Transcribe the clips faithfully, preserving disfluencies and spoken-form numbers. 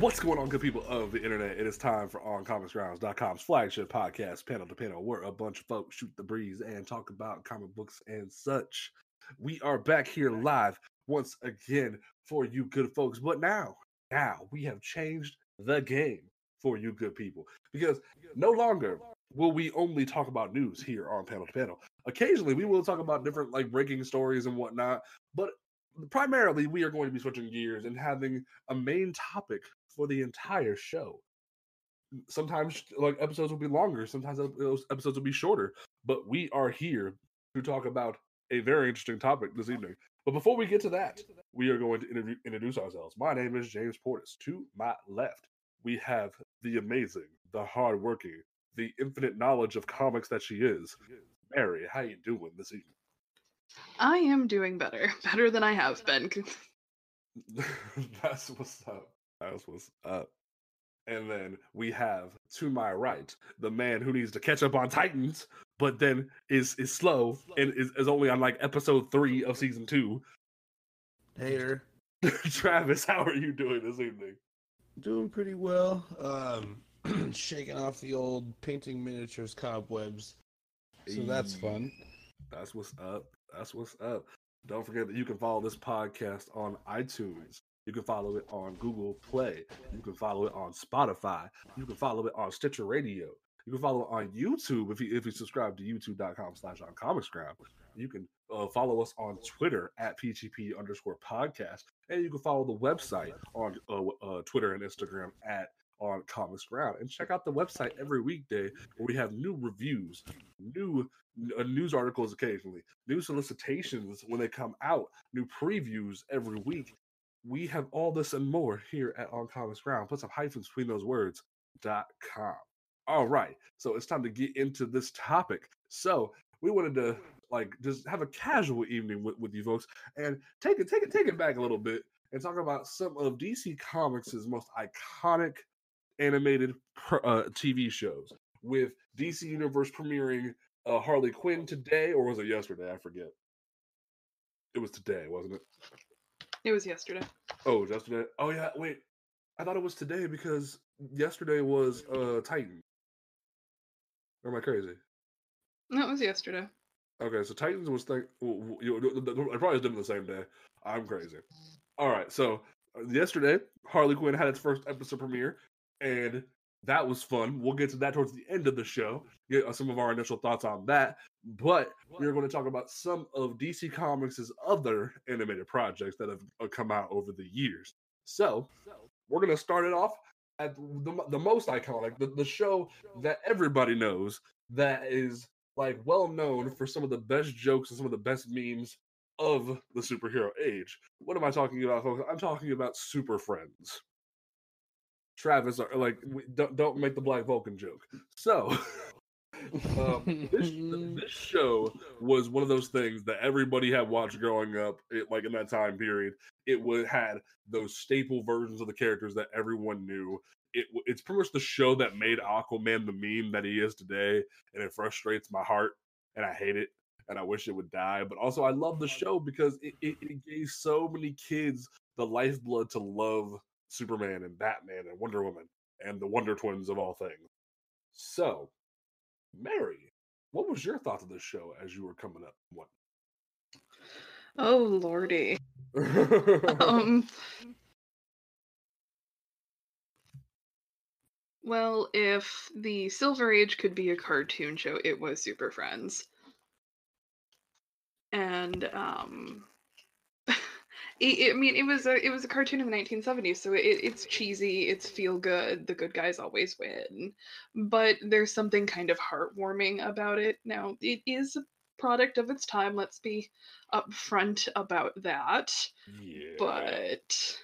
What's going on, good people of the internet? It is time for on comics grounds dot com's flagship podcast, Panel to Panel, where a bunch of folks shoot the breeze and talk about comic books and such. We are back here live once again for you good folks, but now, now we have changed the game for you good people, because no longer will we only talk about news here on Panel to Panel. Occasionally, we will talk about different like breaking stories and whatnot, but primarily, we are going to be switching gears and having a main topic for the entire show. Sometimes like episodes will be longer, sometimes episodes will be shorter, but we are here to talk about a very interesting topic this evening. But before we get to that, we are going to interview, introduce ourselves. My name is James Portis. To my left, we have the amazing, the hardworking, the infinite knowledge of comics that she is. Mary, how you doing this evening? I am doing better. Better than I have been. That's what's up. That's what's up. And then we have, to my right, the man who needs to catch up on Titans, but then is is slow and is, is only on like episode three of season two. Hater. Travis, how are you doing this evening? Doing pretty well. Um, shaking off the old painting miniatures cobwebs. So that's fun. That's what's up. That's what's up. Don't forget that you can follow this podcast on iTunes. You can follow it on Google Play. You can follow it on Spotify. You can follow it on Stitcher Radio. You can follow it on YouTube if you if you subscribe to youtube dot com slash on comics ground. You can uh, follow us on Twitter at PGP underscore podcast. And you can follow the website on uh, uh, Twitter and Instagram at on Comics Ground. And check out the website every weekday where we have new reviews, new uh, news articles occasionally, new solicitations when they come out, new previews every week. We have all this and more here at On Comics Ground. Put some hyphens between those words, dot com. All right, so it's time to get into this topic. So we wanted to like just have a casual evening with, with you folks and take it, take it, take it back a little bit and talk about some of D C Comics' most iconic animated uh, T V shows. With D C Universe premiering uh, Harley Quinn today, or was it yesterday? I forget. It was today, wasn't it? It was yesterday. Oh, yesterday. Oh, yeah. Wait, I thought it was today because yesterday was uh, Titan. Or am I crazy? No, it was yesterday. Okay, so Titans was th- I probably did them the same day. I'm crazy. All right, so yesterday Harley Quinn had its first episode premiere, and that was fun. We'll get to that towards the end of the show. Get some of our initial thoughts on that. But we're going to talk about some of D C Comics' other animated projects that have come out over the years. So we're going to start it off at the, the most iconic, the, the show that everybody knows, that is like well known for some of the best jokes and some of the best memes of the superhero age. What am I talking about, folks? I'm talking about Super Friends. Travis, like, don't don't make the Black Vulcan joke. So Um, this, this show was one of those things that everybody had watched growing up, it, like in that time period. It was, had those staple versions of the characters that everyone knew. It, it's pretty much the show that made Aquaman the meme that he is today, and it frustrates my heart, and I hate it, and I wish it would die. But also, I love the show because it, it, it gave so many kids the lifeblood to love Superman and Batman and Wonder Woman and the Wonder Twins of all things. So, Mary, what was your thoughts of this show as you were coming up? What? Oh, Lordy. um... Well, if the Silver Age could be a cartoon show, it was Super Friends. And, um... it, it, I mean, it was, a, it was a cartoon in the nineteen seventies, so it, it's cheesy, it's feel-good, the good guys always win. But there's something kind of heartwarming about it. Now, it is a product of its time, let's be upfront about that. Yeah. But,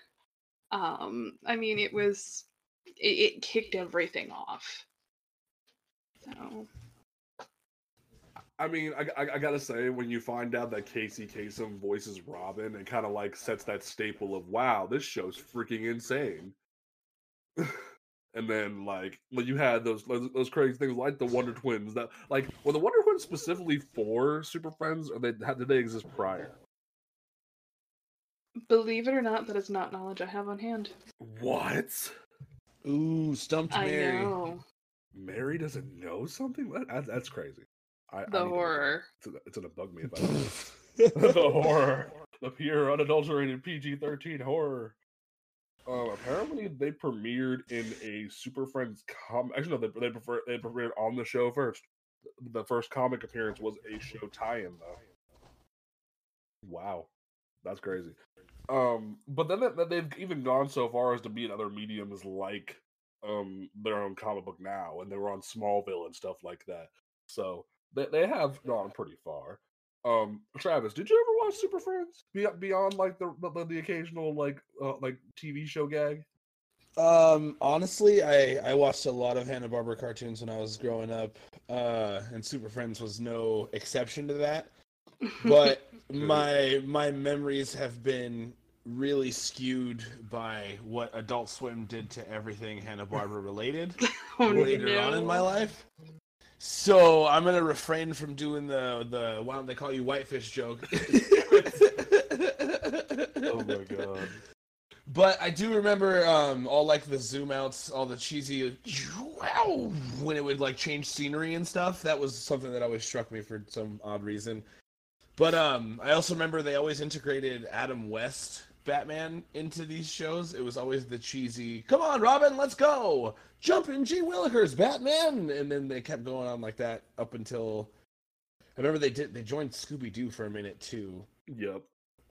um, I mean, it was... It kicked everything off. So, I mean, I, I, I gotta say, when you find out that Casey Kasem voices Robin, it kind of like sets that staple of, wow, this show's freaking insane. And then, like, when you had those those crazy things like the Wonder Twins, that like were the Wonder Twins specifically for Super Friends, or they did they exist prior? Believe it or not, that is not knowledge I have on hand. What? Ooh, stumped Mary. I know. Mary doesn't know something? That, that's crazy. I, the I horror. To, it's going to bug me about it. The horror. The pure, unadulterated P G thirteen horror. Um, apparently, they premiered in a Super Friends comic. Actually, no, they, they, prefer, they premiered on the show first. The first comic appearance was a show tie-in, though. Wow. That's crazy. Um, but then that, that they've even gone so far as to be in other mediums like um, their own comic book now, and they were on Smallville and stuff like that. So they they have gone pretty far. Um, Travis, did you ever watch Super Friends beyond like the the, the occasional like uh, like T V show gag? Um, honestly, I, I watched a lot of Hanna-Barbera cartoons when I was growing up, uh, and Super Friends was no exception to that. But my my memories have been really skewed by what Adult Swim did to everything Hanna-Barbera related oh, later no. on in my life. So I'm gonna refrain from doing the the why don't they call you Whitefish joke. Oh my god! But I do remember um, all like the zoom outs, all the cheesy wow, when it would like change scenery and stuff. That was something that always struck me for some odd reason. But um, I also remember they always integrated Adam West Batman into these shows. It was always the cheesy, come on, Robin, let's go! Jump in G. Willikers, Batman! And then they kept going on like that up until... I remember they did. They joined Scooby-Doo for a minute, too. Yep.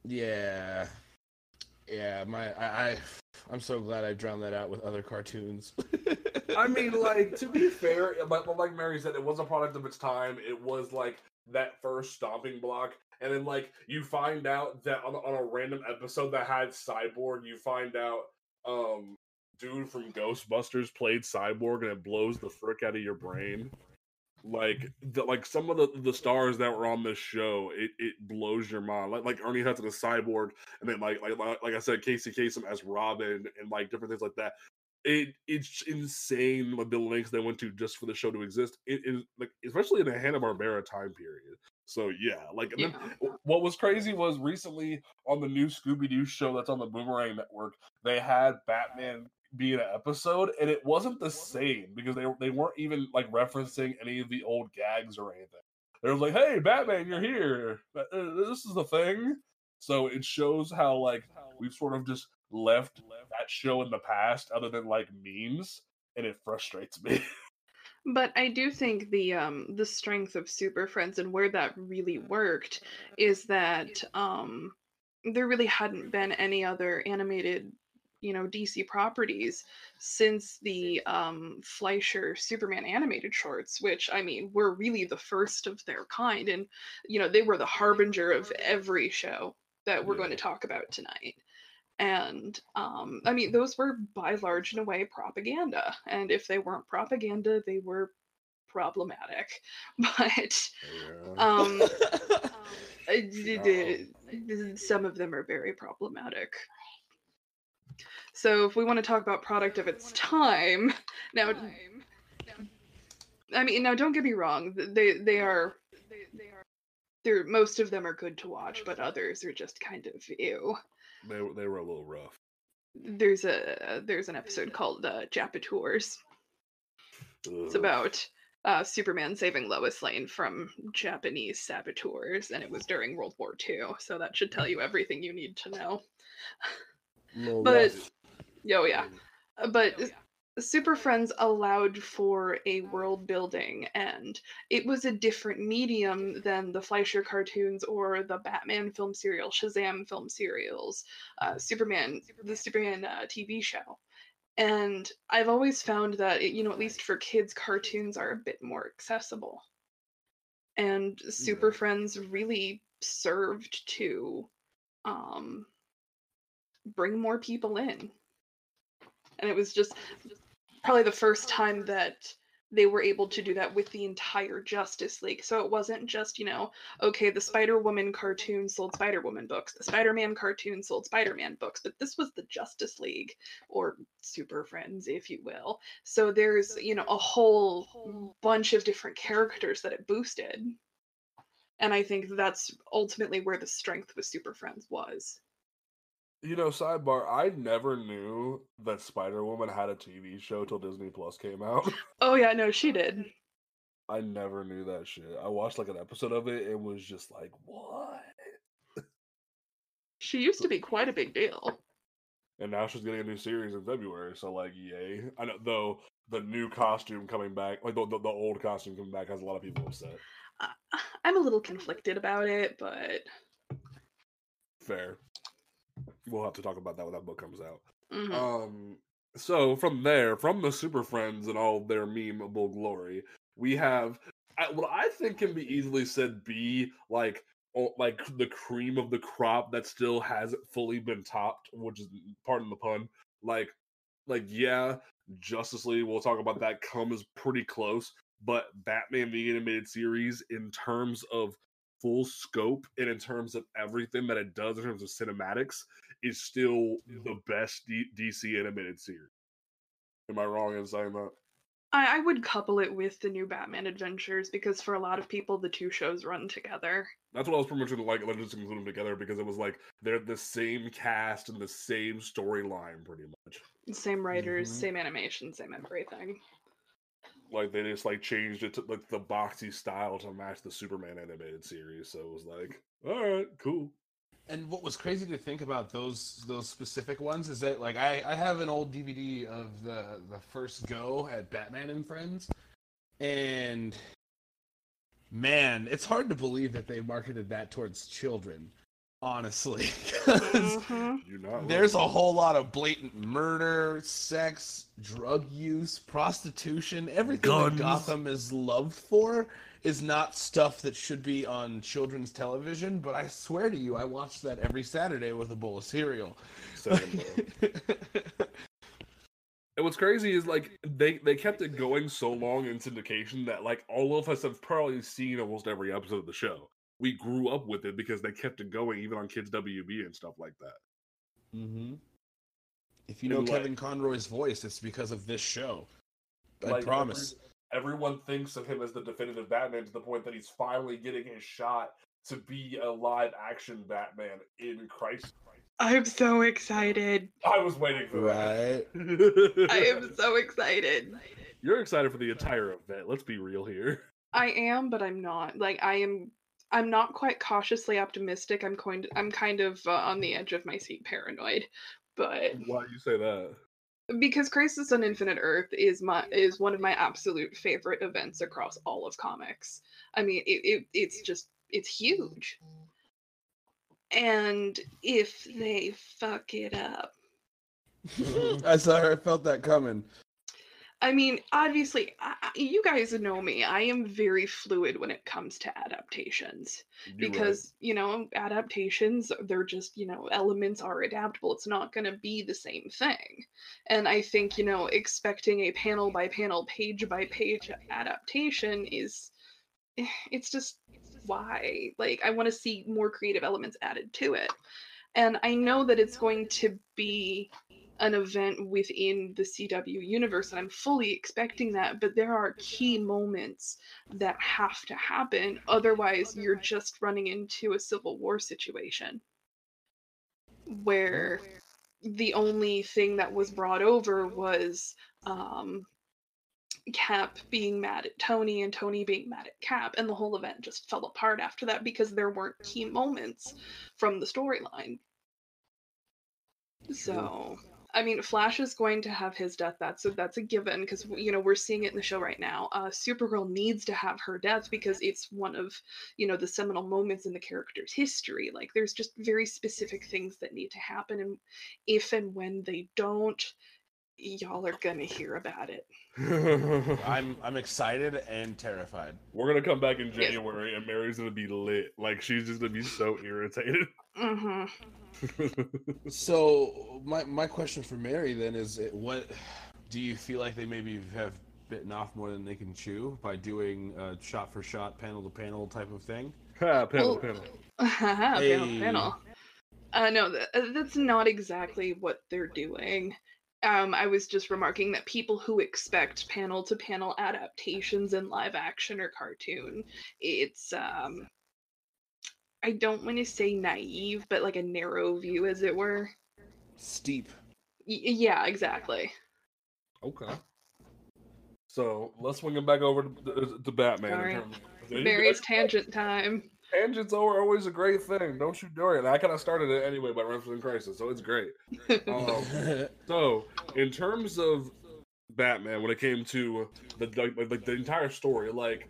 Yeah. Yeah, my I, I, I'm so glad I drowned that out with other cartoons. I mean, like, to be fair, like, like Mary said, it was a product of its time. It was, like, that first stomping block, and then like you find out that on, on a random episode that had Cyborg, you find out um dude from Ghostbusters played Cyborg, and it blows the frick out of your brain. Like the, like some of the, the stars that were on this show, it, it blows your mind. Like like Ernie Hudson as Cyborg, and then like like like I said, Casey Kasem as Robin, and like different things like that. It it's insane what the links they went to just for the show to exist. It is like, especially in the Hanna-Barbera time period. So yeah, like and yeah. Then, what was crazy was recently on the new Scooby-Doo show that's on the Boomerang Network, they had Batman be in an episode, and it wasn't the same because they they weren't even like referencing any of the old gags or anything. They were like, "Hey, Batman, you're here. This is the thing." So it shows how like we've sort of just left that show in the past other than like memes, and it frustrates me. But I do think the um the strength of Super Friends and where that really worked is that um there really hadn't been any other animated, you know, D C properties since the um Fleischer Superman animated shorts, which I mean were really the first of their kind, and you know they were the harbinger of every show that we're yeah. going to talk about tonight. And, um, I mean, those were, by large, in a way, propaganda. And if they weren't propaganda, they were problematic, but yeah. um, um, some of them are very problematic. So if we want to talk about product of its time, now, I mean, now don't get me wrong, they they are, they're most of them are good to watch, but others are just kind of ew. They they were a little rough. There's a there's an episode called uh, Japatours. It's about uh, Superman saving Lois Lane from Japanese saboteurs, and it was during World War Two, so that should tell you everything you need to know. No, but oh yeah, but oh, yeah. Super Friends allowed for a world building, and it was a different medium than the Fleischer cartoons or the Batman film serial, Shazam film serials, uh, Superman, the Superman uh, T V show. And I've always found that, you know, at least for kids, cartoons are a bit more accessible. And Super yeah. Friends really served to um, bring more people in. And it was just probably the first time that they were able to do that with the entire Justice League. So it wasn't just, you know, okay, the Spider-Woman cartoon sold Spider-Woman books, the Spider-Man cartoon sold Spider-Man books, but this was the Justice League, or Super Friends, if you will. So there's, you know, a whole bunch of different characters that it boosted. And I think that's ultimately where the strength with Super Friends was. You know, sidebar, I never knew that Spider-Woman had a T V show till Disney Plus came out. Oh, yeah, no, she did. I never knew that shit. I watched, like, an episode of it and was just like, what? She used to be quite a big deal. And now she's getting a new series in February, so, like, yay. I know, though, the new costume coming back, like, the, the, the old costume coming back has a lot of people upset. Uh, I'm a little conflicted about it, but... Fair. We'll have to talk about that when that book comes out. Mm-hmm. Um, so from there, from the Super Friends and all their memeable glory, we have what I think can be easily said be like like the cream of the crop that still hasn't fully been topped, which is, pardon the pun, like like yeah, Justice League, we'll talk about that, comes pretty close, but Batman the Animated Series, in terms of full scope and in terms of everything that it does in terms of cinematics, is still the best D- DC animated series. Am I wrong in saying that? I, I would couple it with the New Batman Adventures, because for a lot of people, the two shows run together. That's what I was pretty much like, let's just include them together, because it was like, they're the same cast and the same storyline, pretty much. Same writers, mm-hmm. same animation, same everything. Like, they just, like, changed it to, like, the boxy style to match the Superman animated series. So it was like, all right, cool. And what was crazy to think about those those specific ones is that, like, I, I have an old D V D of the, the first go at Batman and Friends. And, man, it's hard to believe that they marketed that towards children, honestly. Mm-hmm. You're not there's right. a whole lot of blatant murder, sex, drug use, prostitution, everything Guns. that Gotham is loved for is not stuff that should be on children's television, but I swear to you, I watched that every Saturday with a bowl of cereal. And what's crazy is, like, they, they kept it going so long in syndication that, like, all of us have probably seen almost every episode of the show. We grew up with it because they kept it going even on Kids W B and stuff like that. Mm-hmm. If you know like, Kevin Conroy's voice, it's because of this show. I like promise. Every, everyone thinks of him as the definitive Batman to the point that he's finally getting his shot to be a live-action Batman in Crisis. I'm so excited. I was waiting for right? that. I am so excited. You're excited for the entire event. Let's be real here. I am, but I'm not. Like, I am... I'm not quite cautiously optimistic. I'm going to, I'm kind of uh, on the edge of my seat paranoid, but... Why do you say that? Because Crisis on Infinite Earth is my is one of my absolute favorite events across all of comics. I mean, it, it it's just, it's huge. And if they fuck it up... I sorry, I felt that coming. I mean, obviously, I, you guys know me. I am very fluid when it comes to adaptations. You're because, right. you know, adaptations, they're just, you know, elements are adaptable. It's not going to be the same thing. And I think, you know, expecting a panel by panel, page by page adaptation is, it's just, why? Like, I want to see more creative elements added to it. And I know that it's going to be an event within the C W universe, and I'm fully expecting that, but there are key moments that have to happen, otherwise you're just running into a Civil War situation where the only thing that was brought over was um, Cap being mad at Tony and Tony being mad at Cap, and the whole event just fell apart after that because there weren't key moments from the storyline. So... I mean, Flash is going to have his death. That's a, that's a given because, you know, we're seeing it in the show right now. Uh, Supergirl needs to have her death because it's one of, you know, the seminal moments in the character's history. Like, there's just very specific things that need to happen. And if and when they don't, y'all are going to hear about it. I'm I'm excited and terrified. We're going to come back in January and Mary's going to be lit. Like, she's just going to be so irritated. Mm-hmm. So my my question for Mary then is, what do you feel like they maybe have bitten off more than they can chew by doing a shot for shot, panel to panel type of thing? Ha, panel to panel. Haha, panel to panel. Uh, no, th- that's not exactly what they're doing. Um, I was just remarking that people who expect panel-to-panel adaptations in live action or cartoon, it's, um, I don't want to say naive, but like a narrow view, as it were. Steep. Y- yeah, exactly. Okay. So, let's swing it back over to, to Batman. All right. Mary's tangent time. Tangents are always a great thing. Don't you worry. And I kind of started it anyway by referencing Crisis, so it's great. um, so, in terms of Batman, when it came to the like, like the entire story, like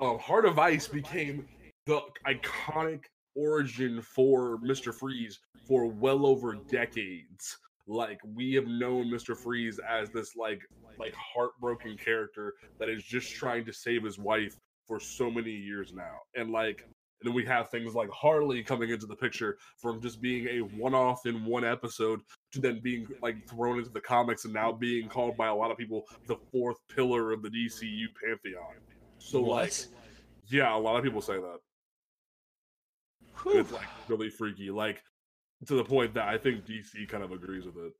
um, Heart of Ice became the iconic origin for Mister Freeze for well over decades. Like, we have known Mister Freeze as this like like heartbroken character that is just trying to save his wife for so many years now, and like. And then we have things like Harley coming into the picture from just being a one-off in one episode to then being like thrown into the comics and now being called by a lot of people the fourth pillar of the D C U pantheon. So what? Like, yeah, a lot of people say that. Whew. It's like really freaky, like to the point that I think D C kind of agrees with it.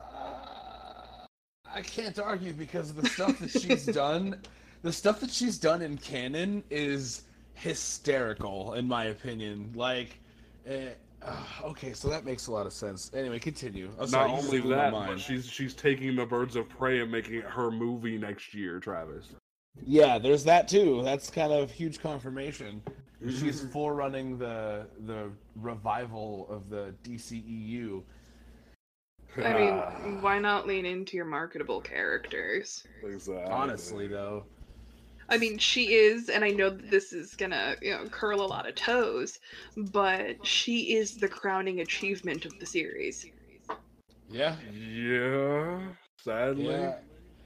Uh, I can't argue because of the stuff that she's done. The stuff that she's done in canon is hysterical, in my opinion. Like, eh, uh, okay, so that makes a lot of sense. Anyway, continue. I'm Not sorry, only that, but she's she's taking the Birds of Prey and making it her movie next year, Travis. Yeah, there's that too. That's kind of huge confirmation. She's forerunning the the revival of the D C E U. I mean, why not lean into your marketable characters? Exactly. Honestly, though. I mean, she is, and I know that this is gonna, you know, curl a lot of toes, but she is the crowning achievement of the series. Yeah. Yeah. Sadly. Yeah.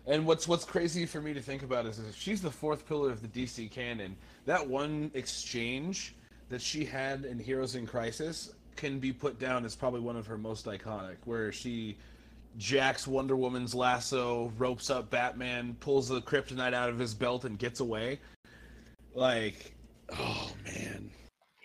And what's what's crazy for me to think about is if she's the fourth pillar of the D C canon, that one exchange that she had in Heroes in Crisis can be put down as probably one of her most iconic, where she jacks Wonder Woman's lasso, ropes up Batman, pulls the kryptonite out of his belt, and gets away. Like, oh, man.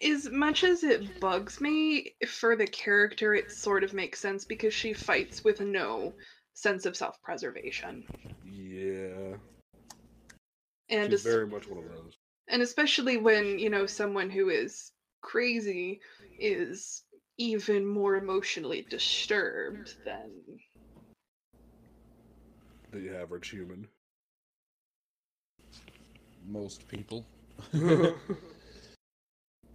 As much as it bugs me, for the character, it sort of makes sense because she fights with no sense of self-preservation. Yeah. And She's es- very much one of those. And especially when, you know, someone who is crazy is even more emotionally disturbed than the average human. Most people.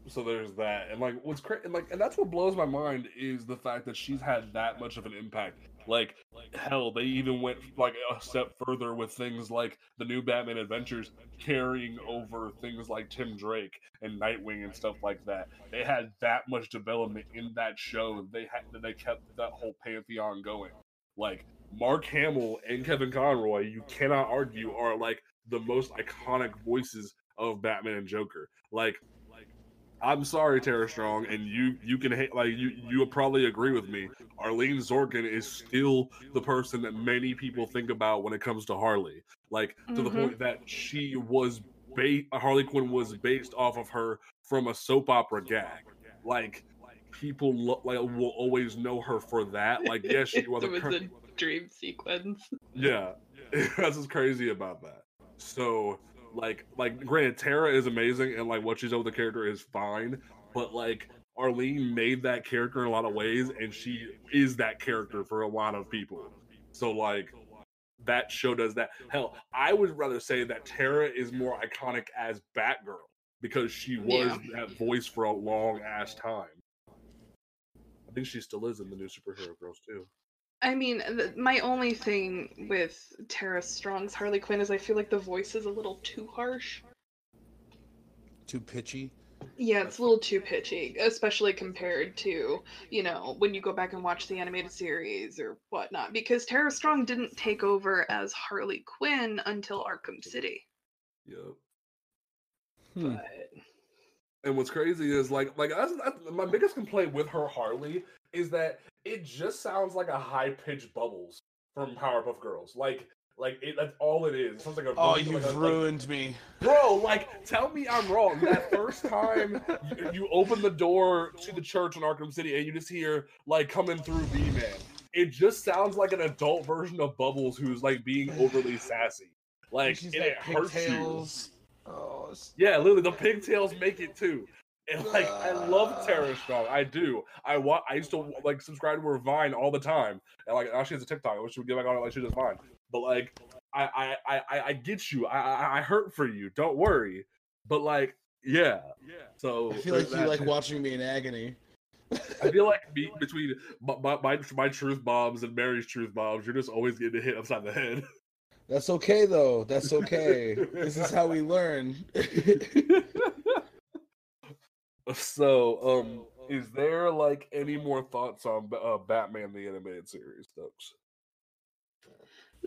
So there's that, and like what's crazy, and like, and that's what blows my mind is the fact that she's had that much of an impact. Like, hell, they even went like a step further with things like the New Batman Adventures carrying over things like Tim Drake and Nightwing and stuff like that. They had that much development in that show. They had they kept that whole pantheon going. Like, Mark Hamill and Kevin Conroy, you cannot argue, are like the most iconic voices of Batman and Joker. Like, like I'm sorry, Tara Strong, and you you can hate, like you you would probably agree with me. Arlene Zorkin is still the person that many people think about when it comes to Harley. Like, to mm-hmm. the point that she was based, Harley Quinn was based off of her from a soap opera gag. Like, people lo- like will always know her for that. Like, yes, she was, it was a, cur- a dream sequence. Yeah, that's what's crazy about that. So, like, like, granted, Tara is amazing, and like what she's done with the character is fine. But like, Arlene made that character in a lot of ways, and she is that character for a lot of people. So like, that show does that. Hell, I would rather say that Tara is more iconic as Batgirl because she was yeah. that voice for a long ass time. I think she still is in the new Superhero Girls too. I mean, th- my only thing with Tara Strong's Harley Quinn is I feel like the voice is a little too harsh, too pitchy. Yeah, it's a little too pitchy, especially compared to, you know, when you go back and watch the animated series or whatnot. Because Tara Strong didn't take over as Harley Quinn until Arkham City. Yep. Hmm. But. And what's crazy is, like, like that's, that's, my biggest complaint with her Harley is that it just sounds like a high-pitched Bubbles from Powerpuff Girls. Like, like it, that's all it is. It sounds like a oh, you've like ruined like, me. Bro, like, tell me I'm wrong. That first time you, you open the door to the church in Arkham City and you just hear, like, coming through B-Man. It just sounds like an adult version of Bubbles who's, like, being overly sassy. Like, and it hurts pigtails. You. Oh, yeah, literally, the pigtails make it too. And like, I love Tara Strong. I do. I wa- I used to like subscribe to her Vine all the time. And like, now she has a TikTok. I wish she would get back on it like she does Vine. But like, I I I, I get you. I, I I hurt for you. Don't worry. But like, yeah. yeah. So I feel like you like watching me in agony. I feel like me, between my, my my truth bombs and Mary's truth bombs, you're just always getting hit upside the head. That's okay, though. That's okay. This is how we learn. So, um, is there, like, any more thoughts on uh, Batman the Animated Series, folks?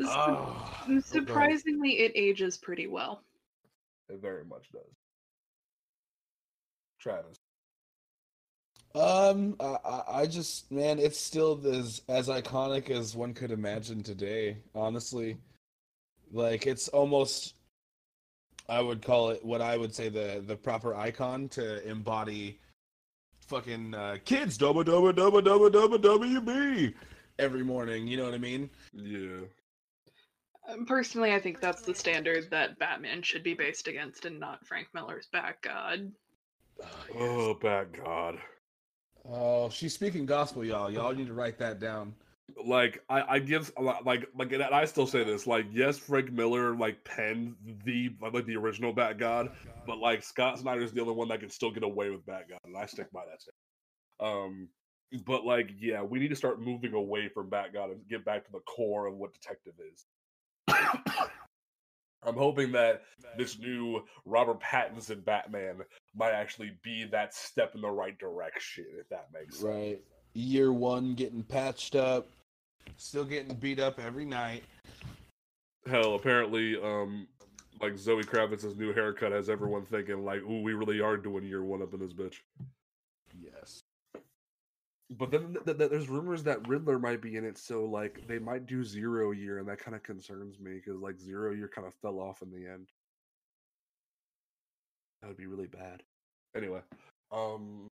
Oh, surprisingly, okay. It ages pretty well. It very much does. Travis. Um, I, I just, man, it's still as, as iconic as one could imagine today, honestly. Like, it's almost, I would call it what I would say the, the proper icon to embody fucking uh, kids double double double double double W B every morning. You know what I mean? Yeah. Personally, I think that's the standard that Batman should be based against, and not Frank Miller's Batgod. Oh, yes. Oh, Batgod. Oh, she's speaking gospel, y'all. Y'all need to write that down. Like, I, I give, like, like, and I still say this, like, yes, Frank Miller, like, penned the, like, the original Batgod, but, like, Scott Snyder's the only one that can still get away with Batgod, and I stick by that statement. Um, but, like, yeah, we need to start moving away from Batgod and get back to the core of what Detective is. I'm hoping that this new Robert Pattinson Batman might actually be that step in the right direction, if that makes sense. Right. Year one getting patched up. Still getting beat up every night. Hell, apparently, um, like, Zoe Kravitz's new haircut has everyone thinking, like, ooh, we really are doing year one up in this bitch. Yes. But then th- th- there's rumors that Riddler might be in it, so, like, they might do Zero Year, and that kind of concerns me, because, like, Zero Year kind of fell off in the end. That would be really bad. Anyway, um,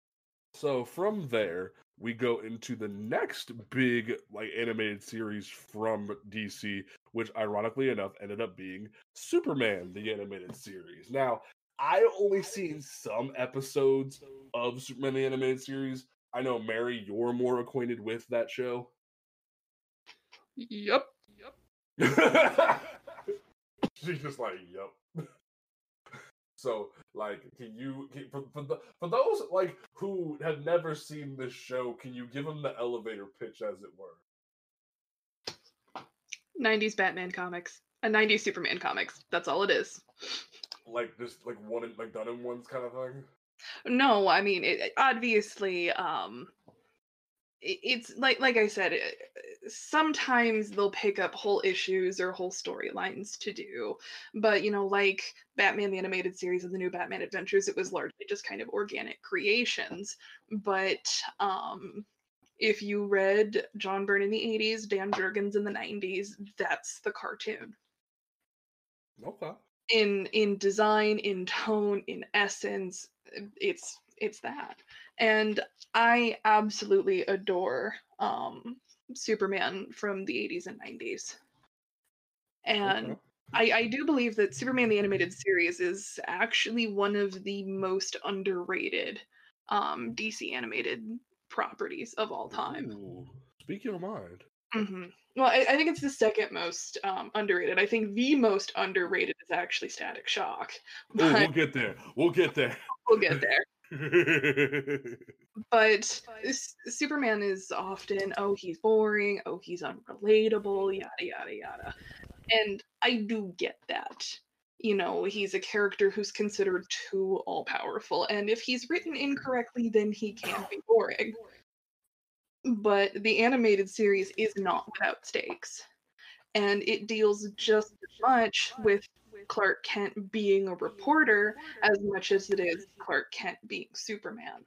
so from there, we go into the next big, like, animated series from D C, which, ironically enough, ended up being Superman the Animated Series. Now, I only seen some episodes of Superman the Animated Series. I know, Mary, you're more acquainted with that show. Yep. Yep. She's just like, yep. So, like, can you, can, for, for, the, for those, like, who have never seen this show, can you give them the elevator pitch, as it were? nineties Batman comics. A nineties Superman comics. That's all it is. Like, just, like, one, like, done in ones kind of thing? No, I mean, it, obviously, um, it's like like I said, sometimes they'll pick up whole issues or whole storylines to do, but you know, like Batman the Animated Series and the New Batman Adventures, it was largely just kind of organic creations. But um if you read John Byrne in the eighties, Dan Jurgens in the nineties, that's the cartoon. Okay. In in design, in tone, in essence, it's it's that. And I absolutely adore um, Superman from the eighties and nineties. And okay. I, I do believe that Superman the Animated Series is actually one of the most underrated um, D C animated properties of all time. Ooh, speak your mind. Mm-hmm. Well, I, I think it's the second most um, underrated. I think the most underrated is actually Static Shock. But... Ooh, we'll get there. We'll get there. We'll get there. But Superman is often, oh, he's boring, oh, he's unrelatable, yada, yada, yada. And I do get that. You know, he's a character who's considered too all-powerful, and if he's written incorrectly, then he can be boring. But the animated series is not without stakes, and it deals just as much with Clark Kent being a reporter as much as it is Clark Kent being Superman.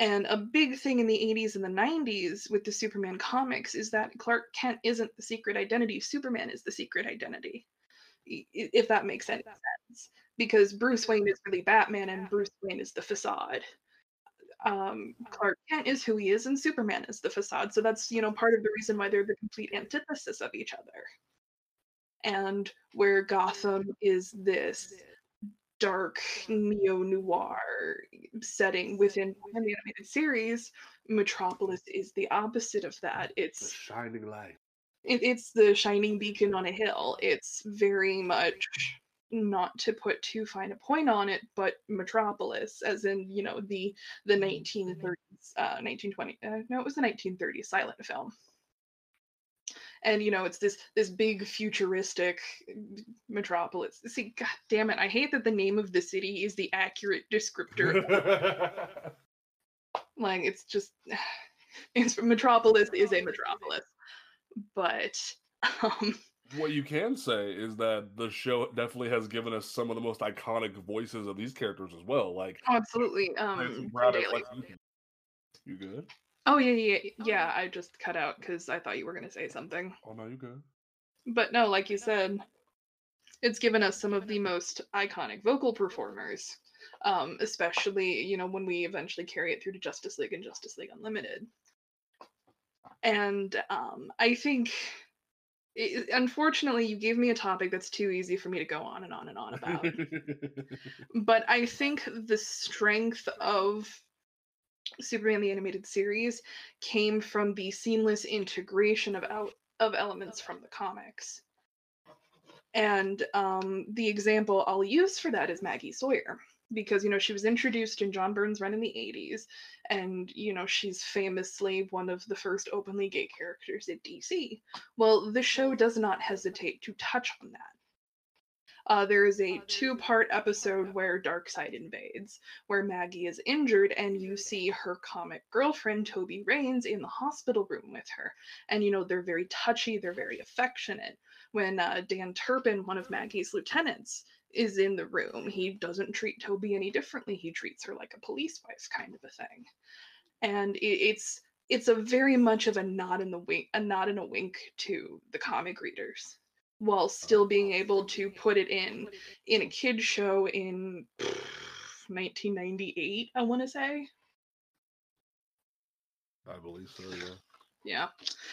And a big thing in the eighties and the nineties with the Superman comics is that Clark Kent isn't the secret identity, Superman is the secret identity, if that makes any sense. Because Bruce Wayne is really Batman and Bruce Wayne is the facade. Um, Clark Kent is who he is and Superman is the facade. So that's, you know, part of the reason why they're the complete antithesis of each other. And where Gotham is this dark neo-noir setting within the animated series, Metropolis is the opposite of that. It's the shining light. It, it's the shining beacon on a hill. It's very much, not to put too fine a point on it, but Metropolis, as in, you know, the the nineteen thirties, uh, nineteen twenty, uh, no, it was the nineteen thirties silent film. And, you know, it's this this big futuristic metropolis. See, god damn it, I hate that the name of the city is the accurate descriptor. Like, it's just, it's Metropolis is a metropolis. But um, what you can say is that the show definitely has given us some of the most iconic voices of these characters as well. Like, absolutely. Um, like, you good? Oh, yeah, yeah, yeah. I just cut out because I thought you were going to say something. Oh, no, you're good. But no, like you said, it's given us some of the most iconic vocal performers, um, especially, you know, when we eventually carry it through to Justice League and Justice League Unlimited. And um, I think, it, unfortunately, you gave me a topic that's too easy for me to go on and on and on about. But I think the strength of Superman the Animated Series came from the seamless integration of out of elements from the comics. And um, the example I'll use for that is Maggie Sawyer, because, you know, she was introduced in John Byrne's run in the eighties, and, you know, she's famously one of the first openly gay characters at D C. Well, the show does not hesitate to touch on that. Uh, there is a two-part episode where Darkseid invades, where Maggie is injured, and you see her comic girlfriend, Toby Rains, in the hospital room with her. And, you know, they're very touchy, they're very affectionate. When uh, Dan Turpin, one of Maggie's lieutenants, is in the room, he doesn't treat Toby any differently. He treats her like a police wife kind of a thing. And it, it's it's a very much of a nod in the wink, a nod and a wink to the comic readers, while still being able to put it in in a kid's show in nineteen ninety-eight, I want to say. I believe so, yeah. Yeah.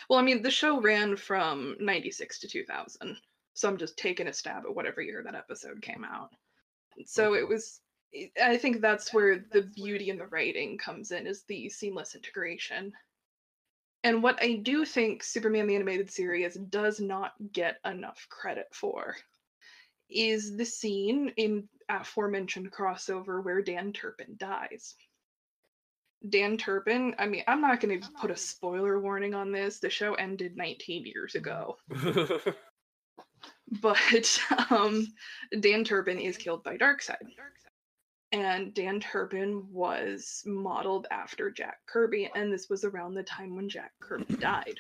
Well, I mean, the show ran from ninety-six to two thousand, so I'm just taking a stab at whatever year that episode came out. So it was, I think that's where the beauty in the writing comes in, is the seamless integration. And what I do think Superman the Animated Series does not get enough credit for is the scene in aforementioned crossover where Dan Turpin dies. Dan Turpin, I mean, I'm not going to put a spoiler warning on this. The show ended nineteen years ago. But um, Dan Turpin is killed by Darkseid. And Dan Turpin was modeled after Jack Kirby, and this was around the time when Jack Kirby died.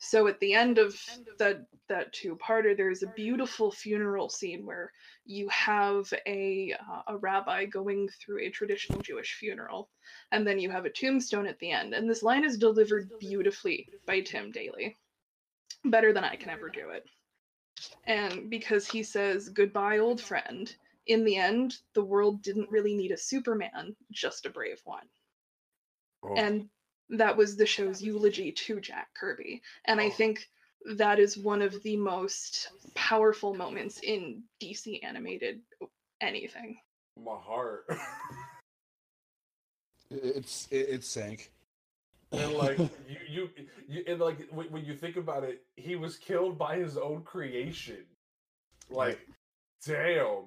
So at the end of that that two-parter, there's a beautiful funeral scene where you have a uh, a rabbi going through a traditional Jewish funeral, and then you have a tombstone at the end. And this line is delivered beautifully by Tim Daly, better than I can ever do it. And because he says, "Goodbye, old friend. In the end, the world didn't really need a Superman, just a brave one." Oh. And that was the show's eulogy to Jack Kirby. And oh. I think that is one of the most powerful moments in D C animated anything. My heart. it's it, it sank. And like you, you, you, and like when you think about it, he was killed by his own creation. Like, damn.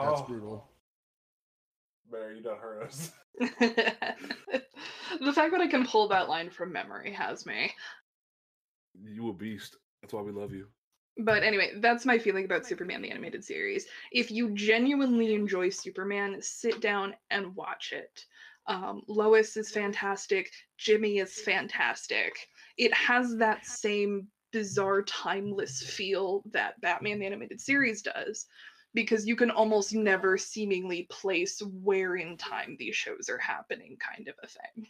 That's oh. brutal. Mary, you done hurt us. The fact that I can pull that line from memory has me. You a beast. That's why we love you. But anyway, that's my feeling about Superman the Animated Series. If you genuinely enjoy Superman, sit down and watch it. Um, Lois is fantastic. Jimmy is fantastic. It has that same bizarre, timeless feel that Batman the Animated Series does, because you can almost never seemingly place where in time these shows are happening, kind of a thing.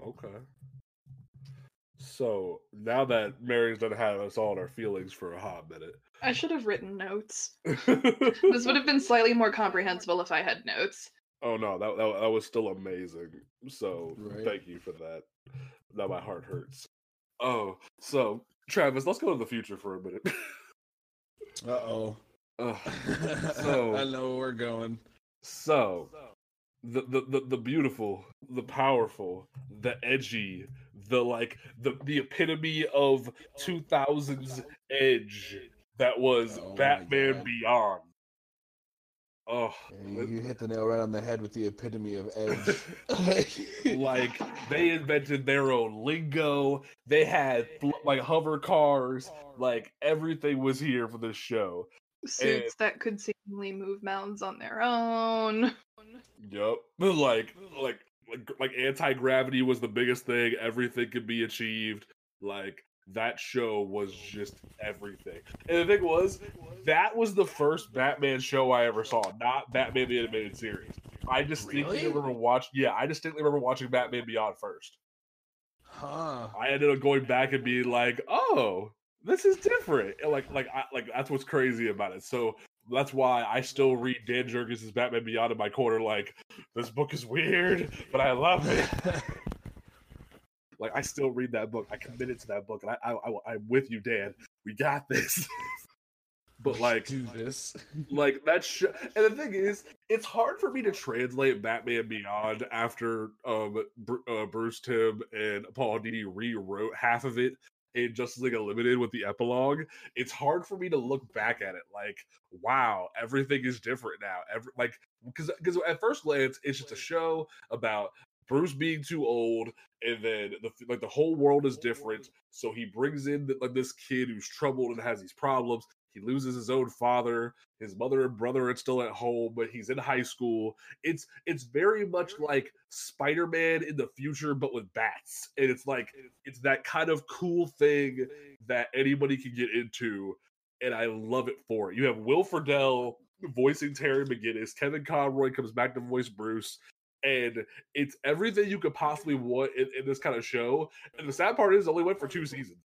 Okay. So, now that Mary's done had us all in our feelings for a hot minute. I should have written notes. This would have been slightly more comprehensible if I had notes. Oh no, that, that, that was still amazing. So, right. Thank you for that. Now my heart hurts. Oh, so, Travis, let's go to the future for a minute. Uh-oh. Uh, so, I know where we're going. So, the, the, the, the beautiful, the powerful, the edgy, the like, the, the epitome of two thousands edge that was oh, Batman Beyond. Oh, you, you hit the nail right on the head with the epitome of edge. Like, they invented their own lingo. They had like hover cars. Like, everything was here for this show. Suits and, that could seemingly move mountains on their own. Yep. Like, like, like, like anti-gravity was the biggest thing. Everything could be achieved. Like, that show was just everything. And the thing was, that was the first Batman show I ever saw, not Batman the Animated Series. I distinctly really? remember watching, yeah, I distinctly remember watching Batman Beyond first. Huh. I ended up going back and being like, oh, this is different. And like, like, I, like that's what's crazy about it. So that's why I still read Dan Jurgens' Batman Beyond in my corner, like, this book is weird, but I love it. Like, I still read that book. I committed to that book, and I, I, I, I'm with you, Dan. We got this. But like, do this. Like that. Sh- and the thing is, it's hard for me to translate Batman Beyond after um Br- uh, Bruce Timm and Paul Dini rewrote half of it in Justice League Unlimited with the epilogue. It's hard for me to look back at it like, wow, everything is different now. Every like, because because at first glance, it's just a show about Bruce being too old, and then the, like the whole world is different. So he brings in the, like this kid who's troubled and has these problems. He loses his own father. His mother and brother are still at home, but he's in high school. It's it's very much like Spider Man in the future, but with bats. And it's like it's that kind of cool thing that anybody can get into, and I love it for it. You have Will Friedle voicing Terry McGinnis. Kevin Conroy comes back to voice Bruce. And it's everything you could possibly want in, in this kind of show. And the sad part is it only went for two seasons.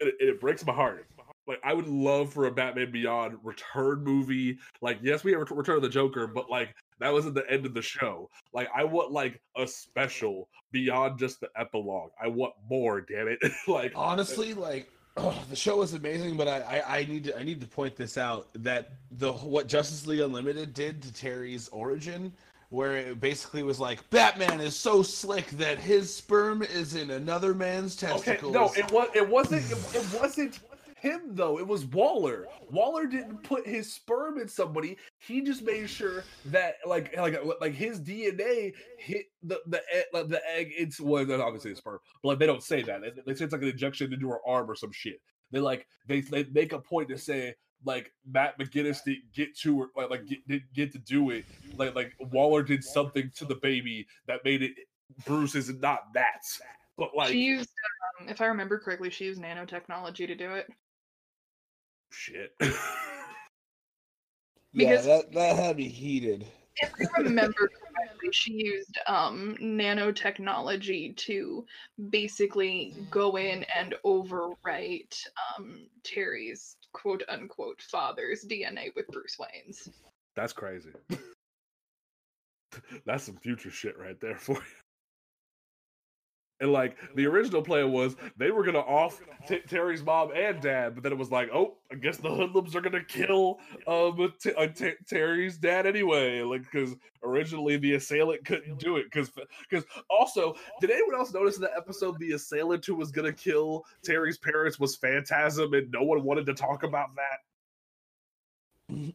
And it, and it breaks my heart. Like, I would love for a Batman Beyond return movie. Like, yes, we have Return of the Joker, but, like, that wasn't the end of the show. Like, I want, like, a special beyond just the epilogue. I want more, damn it. Like, honestly, like, oh, the show is amazing, but I, I, I need to I need to point this out, that the what Justice League Unlimited did to Terry's origin, where it basically was like, Batman is so slick that his sperm is in another man's testicles. Okay, no, it was it wasn't it, it wasn't him though. It was Waller. Waller didn't put his sperm in somebody. He just made sure that like like like his D N A hit the the egg, the egg. It's well, obviously a sperm, but like they don't say that. They say it's like an injection into her arm or some shit. They like they they make a point to say like Matt McGinnis didn't get to, or like, like get, didn't get to do it. Like like Waller did something to the baby that made it bruises and not that. But like she used, um, if I remember correctly, she used nanotechnology to do it. Shit. Because yeah, that, that had me heated. If I remember correctly, she used um, nanotechnology to basically go in and overwrite um, Terry's quote-unquote father's D N A with Bruce Wayne's. That's crazy. That's some future shit right there for you. And like, the original plan was they were going to off t- Terry's mom and dad, but then it was like, oh, I guess the hoodlums are going to kill um, t- uh, t- Terry's dad anyway. Like, because originally the assailant couldn't do it. Because also, did anyone else notice in the episode the assailant who was going to kill Terry's parents was Phantasm and no one wanted to talk about that?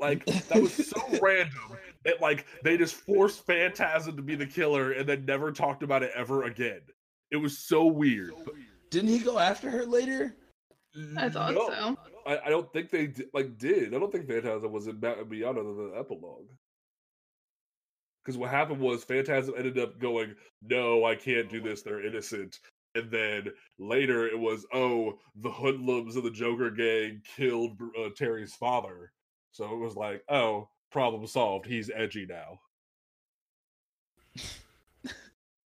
Like, that was so random that, like, they just forced Phantasm to be the killer and then never talked about it ever again. It was so weird. Didn't he go after her later? I thought no. so. I, I don't think they, like, did. I don't think Phantasm was in Batman Beyond other than the epilogue. Because what happened was Phantasm ended up going, no, I can't do this, they're innocent. And then later it was, oh, the hoodlums of the Joker gang killed uh, Terry's father. So it was like, oh, problem solved. He's edgy now.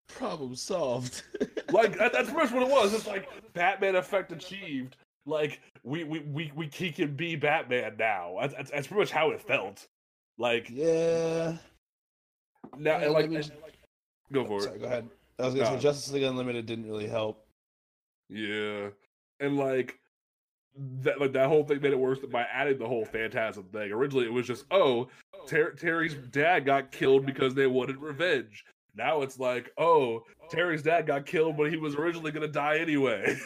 Problem solved. Like, that, that's pretty much what it was. It's like, Batman effect achieved. Like, we we, we, we he can be Batman now. That's, that's pretty much how it felt. Like, yeah. Now, yeah, like, just... go for sorry, it. Go ahead. I was gonna say, Justice League Unlimited didn't really help. Yeah. And like, That like that whole thing made it worse by adding the whole Phantasm thing. Originally, it was just, oh, Ter- Terry's dad got killed because they wanted revenge. Now it's like, oh, Terry's dad got killed when he was originally going to die anyway.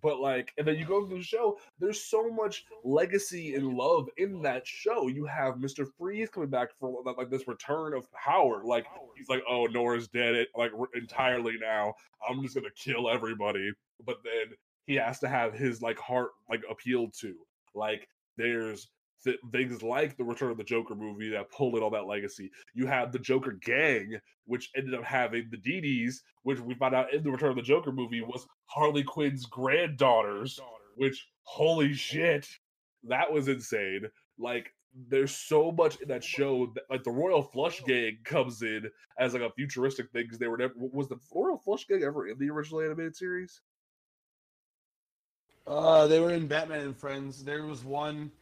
But like, and then you go through the show, there's so much legacy and love in that show. You have Mister Freeze coming back for like this return of power. Like, he's like, oh, Nora's dead it like entirely now. I'm just going to kill everybody. But then he has to have his like heart like appealed to. Like, there's th- things like the Return of the Joker movie that pull in all that legacy. You have the Joker gang, which ended up having the Dee Dees, which we found out in the Return of the Joker movie was Harley Quinn's granddaughters. Which, holy shit, that was insane. Like, there's so much in that show. That, like, the Royal Flush gang comes in as like a futuristic thing because they were never. Was the Royal Flush gang ever in the original animated series? Uh, they were in Batman and Friends. There was one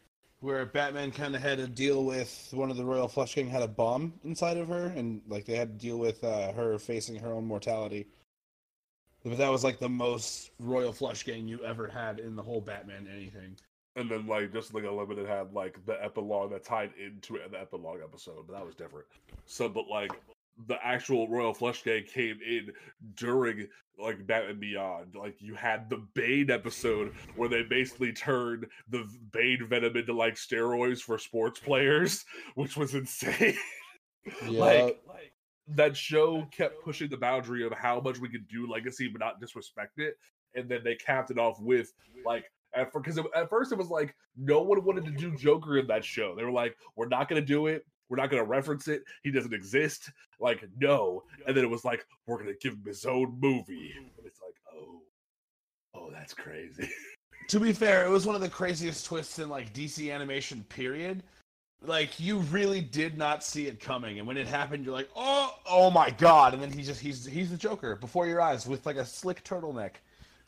where Batman kind of had to deal with one of the Royal Flush Gang had a bomb inside of her, and like they had to deal with uh, her facing her own mortality. But that was like the most Royal Flush Gang you ever had in the whole Batman anything. And then like just like Unlimited had like the epilogue that tied into it in the epilogue episode, but that was different. So, but like, the actual Royal Flush Gang came in during like Batman Beyond. Like, you had the Bane episode where they basically turned the Bane venom into like steroids for sports players, which was insane. Yeah. Like, like that show kept pushing the boundary of how much we could do legacy but not disrespect it. And then they capped it off with like, because at, at first it was like no one wanted to do Joker in that show. They were like, we're not going to do it. We're not going to reference it. He doesn't exist. Like, no. And then it was like, we're going to give him his own movie. And it's like, oh, oh, that's crazy. To be fair, it was one of the craziest twists in, like, D C animation, period. Like, you really did not see it coming. And when it happened, you're like, oh, oh my God. And then he just, he's he's the Joker before your eyes with, like, a slick turtleneck.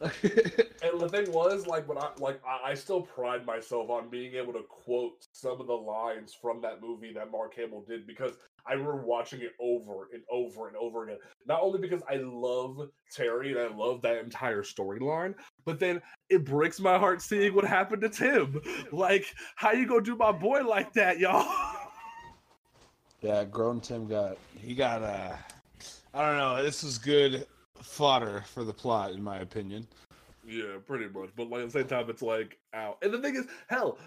And the thing was, like, when I like, I, I still pride myself on being able to quote some of the lines from that movie that Mark Hamill did, because I remember watching it over and over and over again. Not only because I love Terry and I love that entire storyline, but then it breaks my heart seeing what happened to Tim. Like, how you gonna do my boy like that, y'all? Yeah, grown Tim got he got uh, I don't know. This was good fodder for the plot, in my opinion. Yeah, pretty much. But like, at the same time, it's like, ow. And the thing is, hell,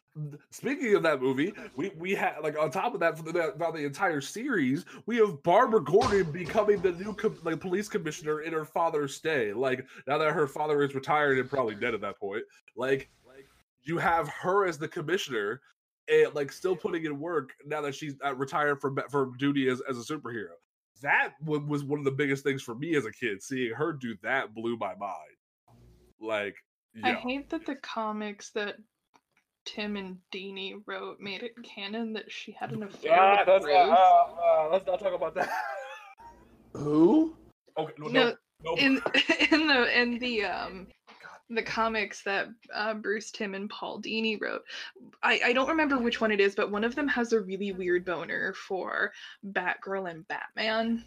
speaking of that movie, we we had, like, on top of that, for the, about the entire series, we have Barbara Gordon becoming the new com- like police commissioner in her father's stay. Like, now that her father is retired and probably dead at that point, like, you have her as the commissioner and like still putting in work now that she's retired from from duty as, as a superhero. That was one of the biggest things for me as a kid. Seeing her do that blew my mind. Like, yeah. I hate that the comics that Tim and Dini wrote made it canon that she had an affair yeah, with that's Rose. Not, uh, uh, let's not talk about that. Who? Okay, no, no, no. In in the in the um the comics that uh, Bruce Timm and Paul Dini wrote, I, I don't remember which one it is, but one of them has a really weird boner for Batgirl and Batman.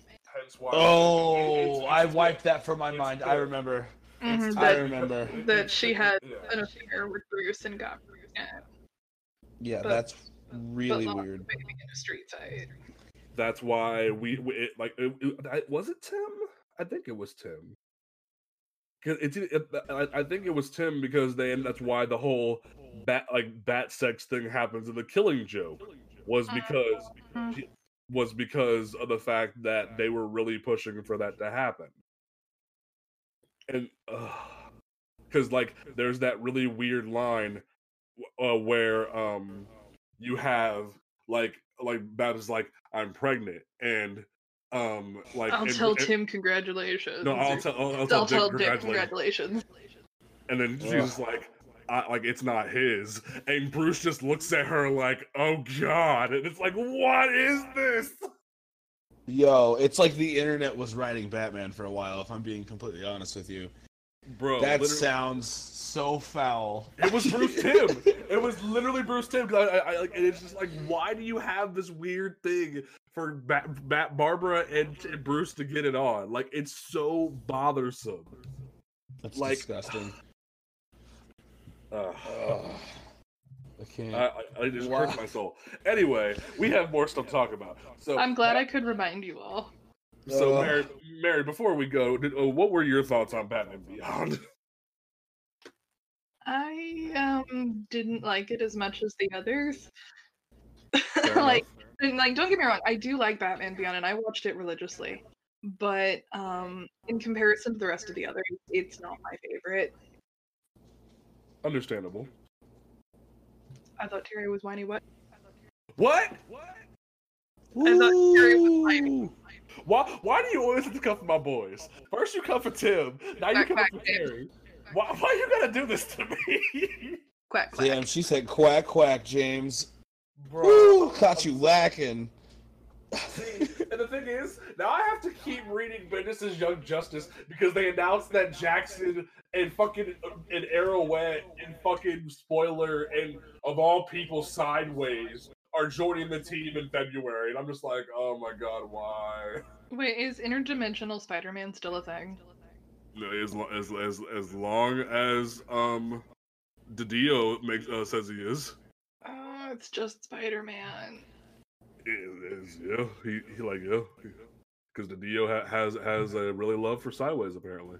Oh, I wiped that from my mind. I remember. Mm-hmm, that, I remember that she had yeah. an affair with Bruce and got Bruce. Yeah, yeah but, that's really but weird. In a street fight. That's why we, we it, like it, it, was it Tim? I think it was Tim. It's, it, it, I think it was Tim because they, and that's why the whole bat like bat sex thing happens in The Killing Joke was because uh, mm-hmm. was because of the fact that they were really pushing for that to happen, and because uh, like there's that really weird line uh, where um you have like like Bat is like, I'm pregnant, and. Um, like I'll and, tell and, Tim congratulations. No, I'll tell. I'll, I'll, I'll tell Dick, Dick congratulations. And then she's just like, I, like it's not his. And Bruce just looks at her like, oh god. And it's like, what is this? Yo, it's like the internet was writing Batman for a while. If I'm being completely honest with you, bro, that sounds so foul. It was Bruce Timm. It was literally Bruce Timm. I, I, I, and it's just like, why do you have this weird thing? For Bat, Bat Barbara and, and Bruce to get it on, like it's so bothersome. That's like, disgusting. Uh, uh, I can't. I, I just wow. hurt my soul. Anyway, we have more stuff to talk about. So I'm glad uh, I could remind you all. So, uh, Mary, Mary, before we go, did, uh, what were your thoughts on Batman Beyond? I um didn't like it as much as the others. like. And like, don't get me wrong, I do like Batman Beyond, and I watched it religiously. But um, in comparison to the rest of the others, it's not my favorite. Understandable. I thought Terry was whiny. What? What? What? I thought Terry was whiny. Why? Why do you always have to come for my boys? First you come for Tim, now quack, you come for Terry. Why? Why you gotta do this to me? Quack quack. Damn, she said quack quack, James. Bro. Woo, caught you lacking. See, and the thing is, now I have to keep reading Bendis' Young Justice because they announced that Jackson and fucking and Arrowhead and fucking Spoiler and of all people Sideways are joining the team in February, and I'm just like, oh my god, why? Wait, is interdimensional Spider Man still a thing? No, as as as as long as um, Didio makes uh, says he is. It's just Spider Man. It is, yeah. He, he like, yeah. Because the Dio ha- has has a really love for Sideways, apparently.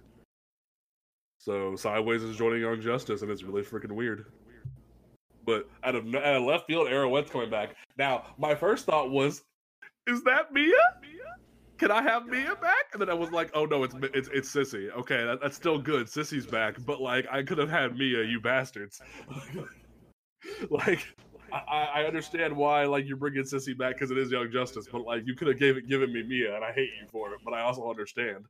So Sideways is joining Young Justice, and it's really freaking weird. But out of, out of left field, Arrowhead's coming back. Now, my first thought was, is that Mia? Can I have Mia back? And then I was like, oh no, it's it's it's Sissy. Okay, that, that's still good. Sissy's back. But like, I could have had Mia, you bastards. like... I, I understand why, like, you're bringing Sissy back because it is Young Justice, but like, you could have gave it, given me Mia, and I hate you for it. But I also understand.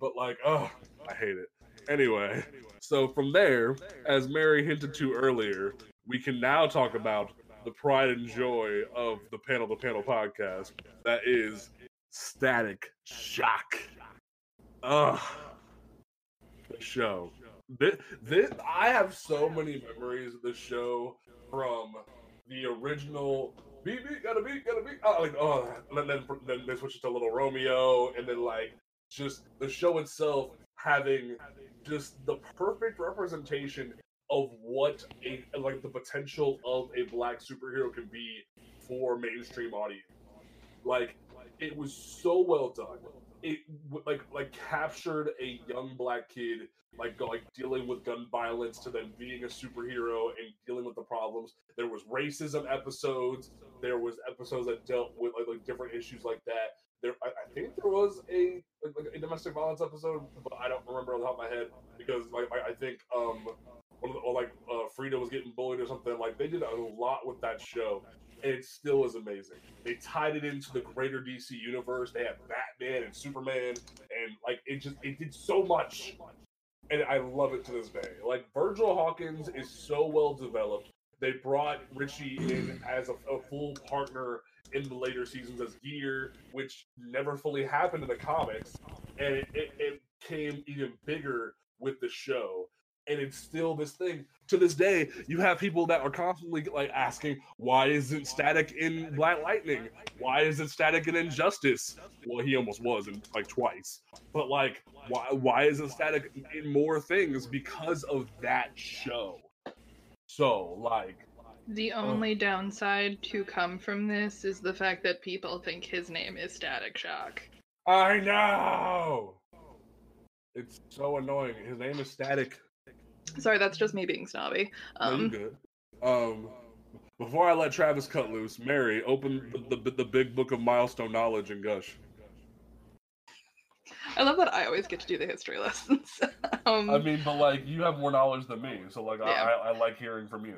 But like, oh, I hate it. Anyway, so from there, as Mary hinted to earlier, we can now talk about the pride and joy of the Panel to Panel podcast. That is Static Shock. Ugh, the show. This, this, I have so many memories of the show from. The original beat, beat, gotta beat, gotta beat. Oh, like, oh, and then, then they switched to Little Romeo, and then, like, just the show itself having just the perfect representation of what, a, like, the potential of a black superhero can be for mainstream audience. Like, it was so well done. It, like, like captured a young black kid, like, like dealing with gun violence to then being a superhero and dealing with the problems. There was racism episodes. There was episodes that dealt with, like, like different issues like that. There, I, I think there was a, like, a domestic violence episode, but I don't remember off the top of my head because, like, I think um, one of the, or like uh, Frida was getting bullied or something. Like they did a lot with that show, and it still is amazing. They tied it into the greater D C universe. They had Batman and Superman, and like it just it did so much, and I love it to this day. Like Virgil Hawkins is so well developed. They brought Richie in as a, a full partner in the later seasons as Gear, which never fully happened in the comics, and it, it, it came even bigger with the show. And it's still this thing to this day. You have people that are constantly like asking, why isn't Static in Black Lightning? Why isn't Static in Injustice? Well, he almost was in like twice, but like why why isn't Static in more things? Because of that show. So like the only uh, downside to come from this is the fact that people think his name is Static Shock. I know, it's so annoying. His name is Static. Sorry, that's just me being snobby. Um, no, you're good. Um, before I let Travis cut loose, Mary, open the, the the big book of milestone knowledge and gush. I love that I always get to do the history lessons. um, I mean, but like you have more knowledge than me, so like yeah. I, I, I like hearing from you.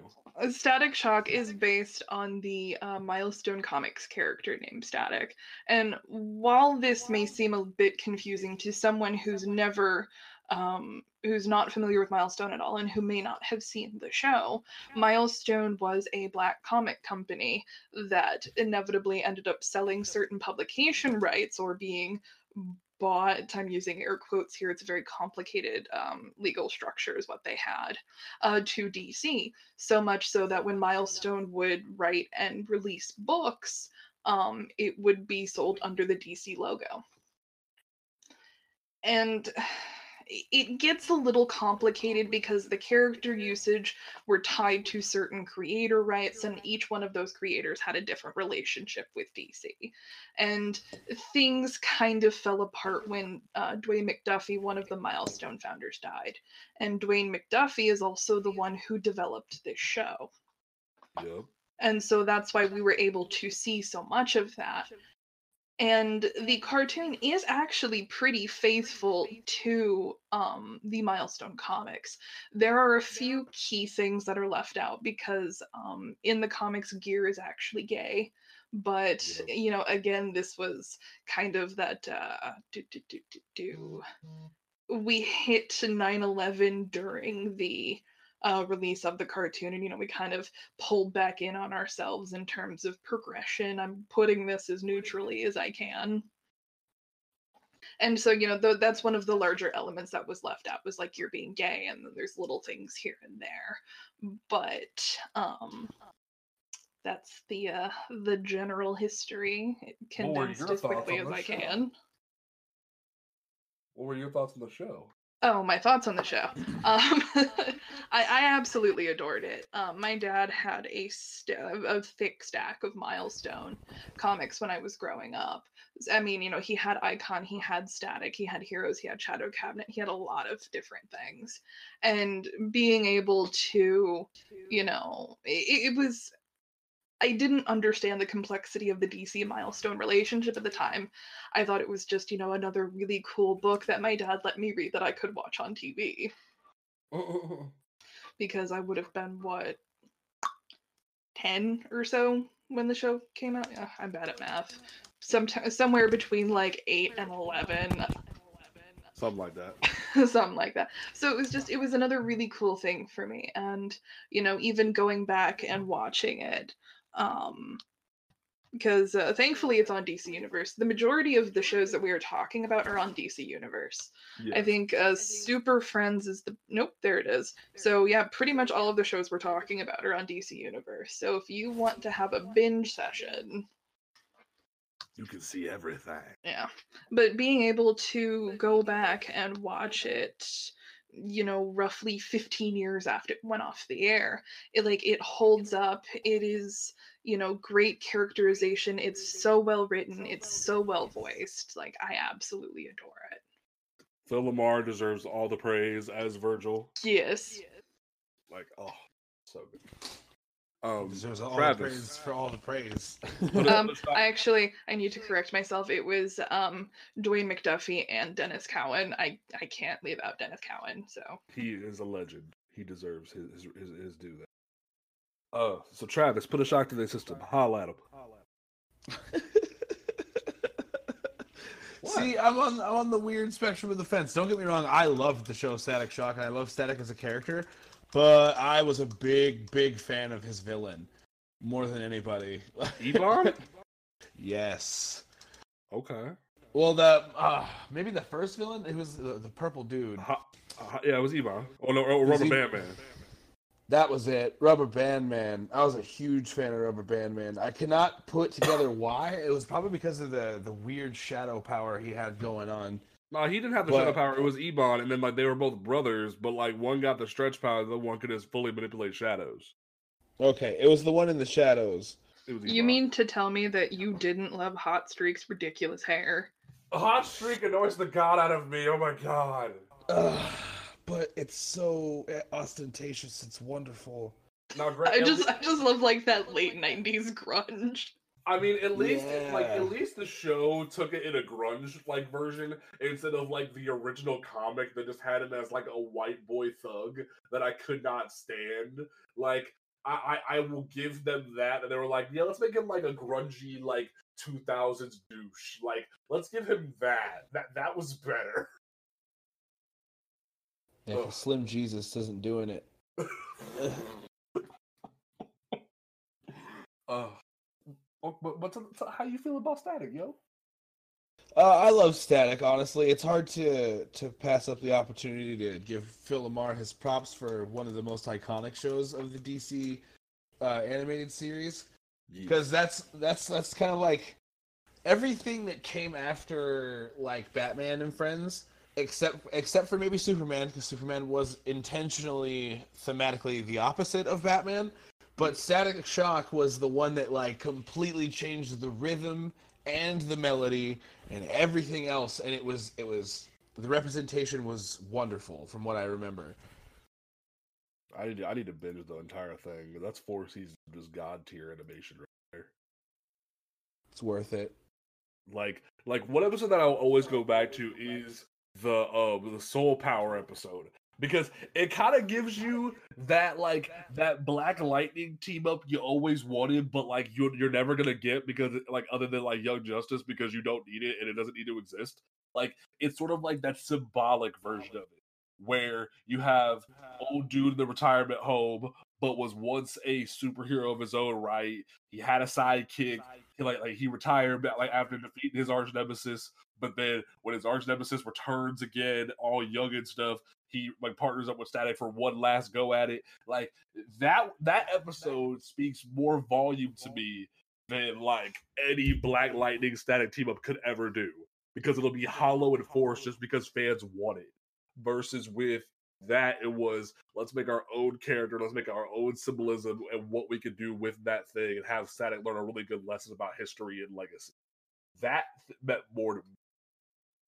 Static Shock is based on the uh, Milestone Comics character named Static, and while this may seem a bit confusing to someone who's never. Um, who's not familiar with Milestone at all and who may not have seen the show, Milestone was a black comic company that inevitably ended up selling certain publication rights or being bought. I'm using air quotes here. It's a very complicated um, legal structure is what they had uh, to D C. So much so that when Milestone would write and release books, um, it would be sold under the D C logo. And it gets a little complicated because the character usage were tied to certain creator rights, and each one of those creators had a different relationship with D C. And things kind of fell apart when uh, Dwayne McDuffie, one of the Milestone founders, died. And Dwayne McDuffie is also the one who developed this show. Yep. And so that's why we were able to see so much of that. And the cartoon is actually pretty faithful to um, the Milestone comics. There are a few key things that are left out because um, in the comics, Gear is actually gay. But, you know, again, this was kind of that uh, do, do, do, do, do. We hit nine eleven during the uh, release of the cartoon. And, you know, we kind of pulled back in on ourselves in terms of progression. I'm putting this as neutrally as I can. And so, you know, th- that's one of the larger elements that was left out was like, you're being gay. And then there's little things here and there, but, um, that's the, uh, the general history condensed as quickly as I can. What were your thoughts on the show? Oh, my thoughts on the show. Um, I, I absolutely adored it. Um, my dad had a, st- a thick stack of Milestone comics when I was growing up. I mean, you know, he had Icon, he had Static, he had Heroes, he had Shadow Cabinet, he had a lot of different things. And being able to, you know, it, it was... I didn't understand the complexity of the D C Milestone relationship at the time. I thought it was just, you know, another really cool book that my dad let me read that I could watch on T V. Oh. Because I would have been, what, ten or so when the show came out? Yeah, I'm bad at math. Somet- somewhere between, like, eight and eleven. Something like that. Something like that. So it was just, it was another really cool thing for me. And, you know, even going back and watching it, Um, because uh, thankfully it's on D C Universe. The majority of the shows that we are talking about are on D C Universe. Yeah. I think uh, I think Super Friends is the... Nope, there it is. So yeah, pretty much all of the shows we're talking about are on D C Universe. So if you want to have a binge session... You can see everything. Yeah. But being able to go back and watch it... you know, roughly fifteen years after it went off the air, it like it holds up. It is, you know, great characterization. It's so well written. It's so well voiced. Like, I absolutely adore it. Phil Lamar deserves all the praise as Virgil. Yes. Like, oh, so good. Um, deserves all the praise for all the praise. um, I actually, I need to correct myself. It was um, Dwayne McDuffie and Dennis Cowan. I, I can't leave out Dennis Cowan. So he is a legend. he deserves his his, his, his due there. Oh, uh, so Travis, put a shock to their system. Holla at him. See, I'm on I'm on the weird spectrum of the fence. Don't get me wrong, I loved the show Static Shock, and I love Static as a character, but I was a big, big fan of his villain. More than anybody. Ebon? Yes. Okay. Well, the uh, maybe the first villain, it was the, the purple dude. Uh, uh, yeah, it was Ebon. Oh, no, oh, Rubber Band Man. That was it. Rubber Band Man. I was a huge fan of Rubber Band Man. I cannot put together why. It was probably because of the, the weird shadow power he had going on. No, he didn't have the but, shadow power. It was Ebon, and then like they were both brothers, but like one got the stretch power, the other one could just fully manipulate shadows. Okay, it was the one in the shadows. It was Ebon. You mean to tell me that you didn't love Hot Streak's ridiculous hair? Hot Streak annoys the god out of me. Oh my god. Ugh. But it's so ostentatious. It's wonderful. Now, Greg, I just, I just love like that late nineties grunge. I mean, at least yeah. like at least the show took it in a grunge like version instead of like the original comic that just had him as like a white boy thug that I could not stand. Like I, I, I will give them that, and they were like, yeah, let's make him like a grungy like two thousands douche. Like let's give him that. That that was better. Yeah, if Slim Jesus isn't doing it. uh, but but to, to, how you feel about Static, yo? Uh, I love Static, honestly. It's hard to to pass up the opportunity to give Phil Lamar his props for one of the most iconic shows of the D C uh, animated series, because yeah. that's that's that's kind of like everything that came after like Batman and Friends. Except except for maybe Superman, because Superman was intentionally, thematically, the opposite of Batman. But Static Shock was the one that, like, completely changed the rhythm and the melody and everything else. And it was, it was the representation was wonderful, from what I remember. I need, I need to binge the entire thing. That's four seasons of just god-tier animation right there. It's worth it. Like, like one episode that I'll always go back to is... the uh the soul power episode, because it kind of gives you that like that Black Lightning team up you always wanted, but like you're, you're never gonna get, because like other than like Young Justice, because you don't need it and it doesn't need to exist. Like it's sort of like that symbolic version of it where you have old dude in the retirement home but was once a superhero of his own right. He had a sidekick. He like like he retired like after defeating his arch nemesis. But then when his arch nemesis returns again, all young and stuff, he like partners up with Static for one last go at it. Like that that episode speaks more volume to me than like any Black Lightning Static team up could ever do, because it'll be hollow and forced just because fans want it. Versus with that, it was let's make our own character, let's make our own symbolism and what we could do with that thing, and have Static learn a really good lesson about history and legacy. That th- meant more to me.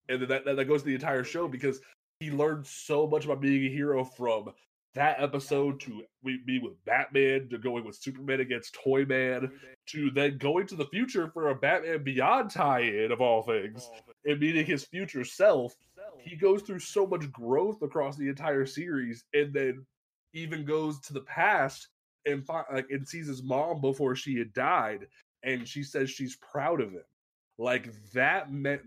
And then that, that goes to the entire show, because he learned so much about being a hero from that episode to be with Batman, to going with Superman against Toy Man, to then going to the future for a Batman Beyond tie-in of all things, and meeting his future self. He goes through so much growth across the entire series, and then even goes to the past and find, like, and sees his mom before she had died, and she says she's proud of him. Like that meant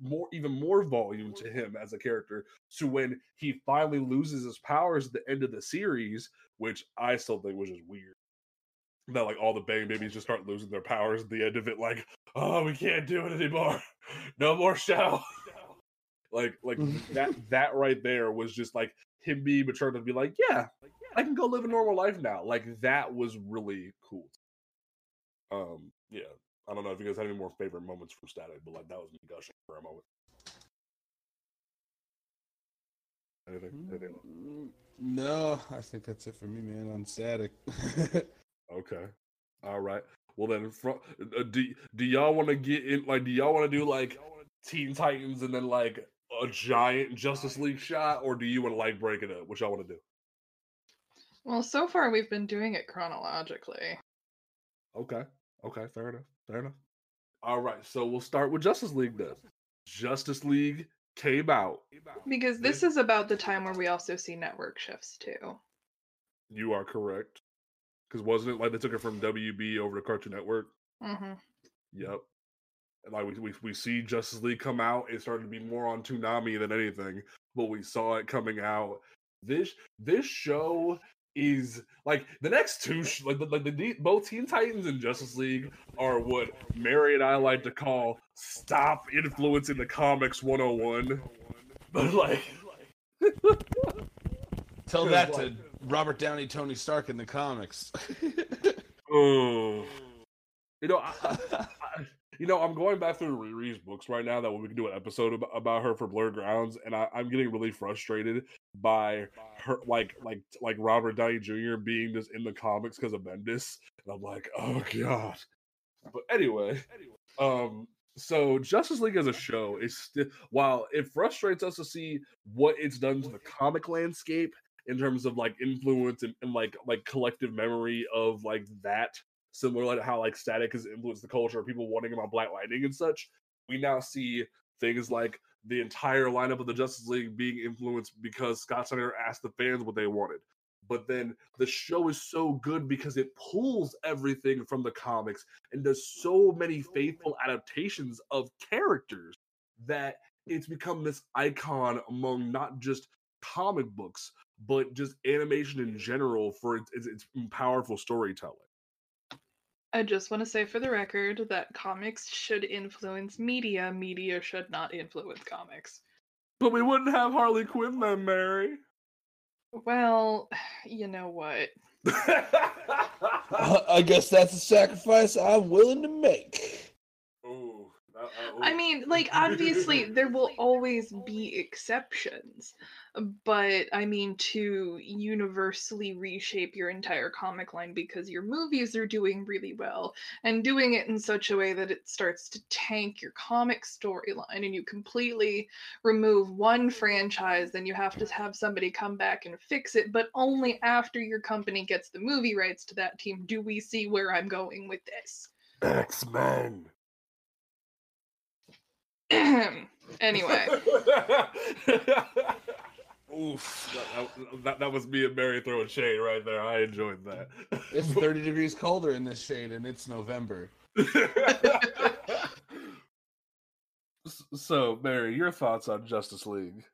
more, even more volume to him as a character. So when he finally loses his powers at the end of the series, which I still think was just weird, that like all the Bang babies just start losing their powers at the end of it. Like, oh, we can't do it anymore. No more shadow. like, like that. That right there was just like him being mature to be like, yeah, I can go live a normal life now. Like that was really cool. Um, yeah. I don't know if you guys had any more favorite moments from Static, but like that was me gushing for a moment. Anything? Anything? No, I think that's it for me, man. On Static. Okay. All right. Well then, from, uh, do do y'all want to get in? Like, do y'all want to do like Teen Titans and then like a giant Justice League shot, or do you want to like break it up? What y'all want to do? Well, so far we've been doing it chronologically. Okay. Okay, fair enough. Fair enough. All right, so we'll start with Justice League then. Justice League came out. Because this is about the time where we also see network shifts too. You are correct. Because wasn't it like they took it from W B over to Cartoon Network? Mm-hmm. Yep. And like we, we we see Justice League come out, it started to be more on Toonami than anything, but we saw it coming out. This this show is like the next two, sh- like the, like the both Teen Titans and Justice League are what Mary and I like to call "Stop Influencing the Comics" one oh one. But like, tell that like, to Robert Downey, Tony Stark in the comics. Oh, you know, I, I, you know, I'm going back through Riri's books right now. That way we can do an episode about, about her for Blurred Grounds, and I, I'm getting really frustrated by her, like, like, like Robert Downey Junior being just in the comics because of Bendis, and I'm like, oh god. But anyway, um, so Justice League as a show is still, while it frustrates us to see what it's done to the comic landscape in terms of like influence and, and like like collective memory of like that, similar to how like Static has influenced the culture of people wanting about Black Lightning and such, we now see things like the entire lineup of the Justice League being influenced because Scott Snyder asked the fans what they wanted. But then the show is so good because it pulls everything from the comics and does so many faithful adaptations of characters that it's become this icon among not just comic books, but just animation in general for its, its, its powerful storytelling. I just want to say for the record that comics should influence media. Media should not influence comics. But we wouldn't have Harley Quinn then, Mary. Well, you know what? I guess that's a sacrifice I'm willing to make. Ooh, uh, uh, ooh. I mean, like, obviously, there will always be exceptions. But, I mean, to universally reshape your entire comic line because your movies are doing really well and doing it in such a way that it starts to tank your comic storyline and you completely remove one franchise, then you have to have somebody come back and fix it, but only after your company gets the movie rights to that team do we see where I'm going with this. X-Men. Anyway. Oof, that, that, that was me and Mary throwing shade right there. I enjoyed that. It's thirty degrees colder in this shade, and it's November. So, Mary, your thoughts on Justice League?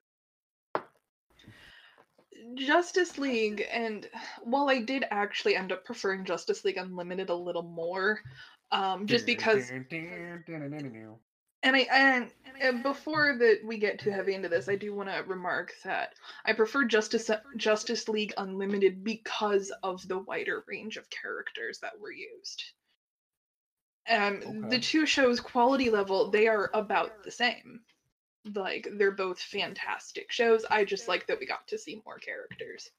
Justice League, and while I did actually end up preferring Justice League Unlimited a little more, um, just because... And I and, and before that we get too heavy into this, I do want to remark that I prefer Justice Justice League Unlimited because of the wider range of characters that were used. Um, okay. The two shows' quality level, they are about the same. Like, they're both fantastic shows. I just like that we got to see more characters.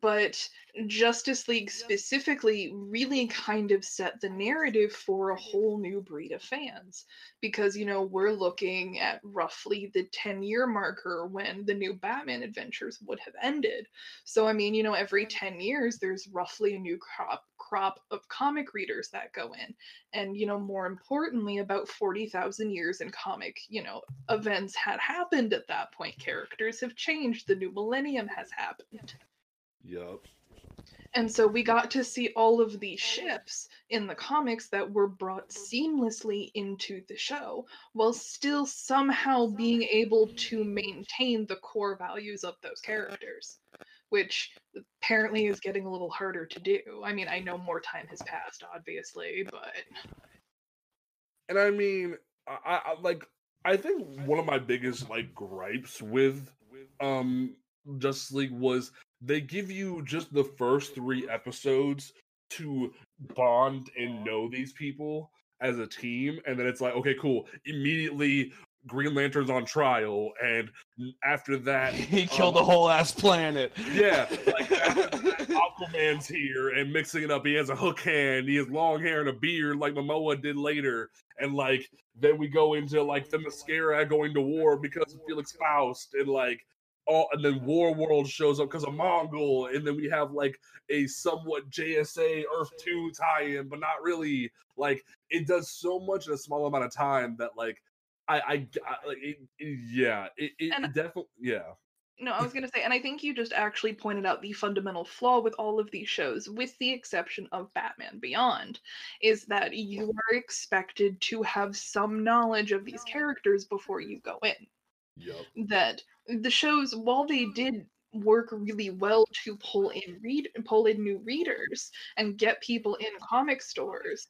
But Justice League specifically really kind of set the narrative for a whole new breed of fans because, you know, we're looking at roughly the ten-year marker when the New Batman Adventures would have ended. So, I mean, you know, every ten years, there's roughly a new crop crop of comic readers that go in. And, you know, more importantly, about forty thousand years in comic, you know, events had happened at that point. Characters have changed. The new millennium has happened. Yep. And so we got to see all of these shifts in the comics that were brought seamlessly into the show while still somehow being able to maintain the core values of those characters, which apparently is getting a little harder to do. I mean, I know more time has passed, obviously, but... And I mean, I, I like, I think one of my biggest, like, gripes with um, Justice League was... They give you just the first three episodes to bond and know these people as a team. And then it's like, okay, cool. Immediately, Green Lantern's on trial. And after that... He killed um, the whole ass planet. Yeah. Like, after that, Aquaman's here. And mixing it up, he has a hook hand. He has long hair and a beard like Momoa did later. And, like, then we go into, like, the mascara going to war because of Felix Faust. And, like... All, and then War World shows up because of Mongol, and then we have like a somewhat J S A Earth two tie-in, but not really. Like, it does so much in a small amount of time that like I, I, I like it, it, yeah, it, it and, definitely yeah. No, I was going to say, and I think you just actually pointed out the fundamental flaw with all of these shows, with the exception of Batman Beyond, is that you are expected to have some knowledge of these characters before you go in. Yep. That the shows, while they did work really well to pull in read pull in new readers and get people in comic stores,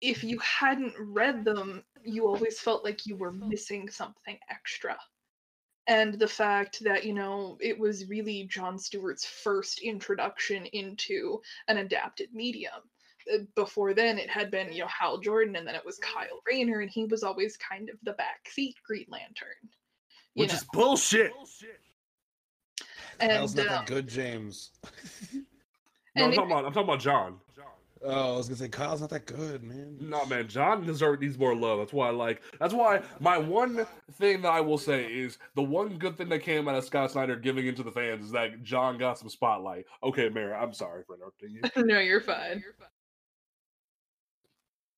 if you hadn't read them, you always felt like you were missing something extra. And the fact that, you know, it was really Jon Stewart's first introduction into an adapted medium. Before then, it had been, you know, Hal Jordan, and then it was Kyle Rayner, and he was always kind of the backseat Green Lantern. Which know? is bullshit! bullshit. And, that was not uh, a good James. no, I'm talking, it, about, I'm talking about John. John. Oh, I was gonna say Kyle's not that good, man. No, nah, man, John deserves needs more love. That's why I like. That's why my one thing that I will say is the one good thing that came out of Scott Snyder giving into the fans is that John got some spotlight. Okay, Mary, I'm sorry for interrupting you. No, you're fine. You're fine.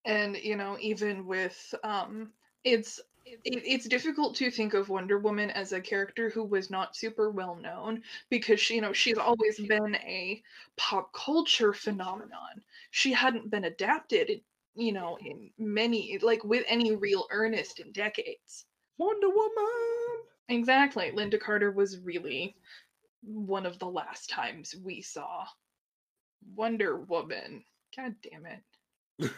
And you know, even with um, it's. It's difficult to think of Wonder Woman as a character who was not super well known, because she, you know, she's always been a pop culture phenomenon. She hadn't been adapted, you know, in many, like with any real earnest in decades. Wonder Woman! Exactly. Linda Carter was really one of the last times we saw Wonder Woman. God damn it.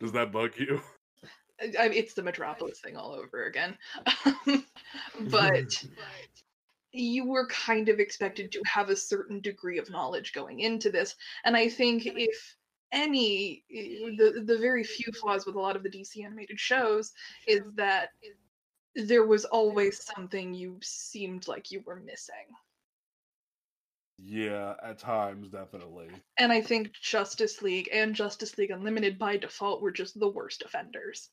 Does that bug you? I mean, it's the Metropolis thing all over again. But you were kind of expected to have a certain degree of knowledge going into this. And I think if any, the, the very few flaws with a lot of the D C animated shows is that there was always something you seemed like you were missing. Yeah, at times, definitely. And I think Justice League and Justice League Unlimited by default were just the worst offenders.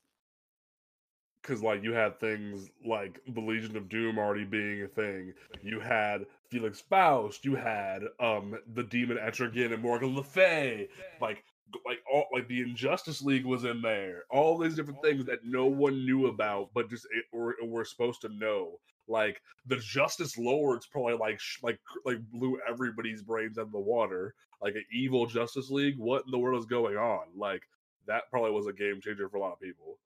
Because, like, you had things like the Legion of Doom already being a thing. You had Felix Faust. You had um, the Demon Etrigan and Morgan Le Fay. Like, like, all, like the Injustice League was in there. All these different things that no one knew about, but just it, or, or were supposed to know. Like the Justice Lords probably like sh- like like blew everybody's brains out of the water. Like an evil Justice League. What in the world is going on? Like that probably was a game changer for a lot of people.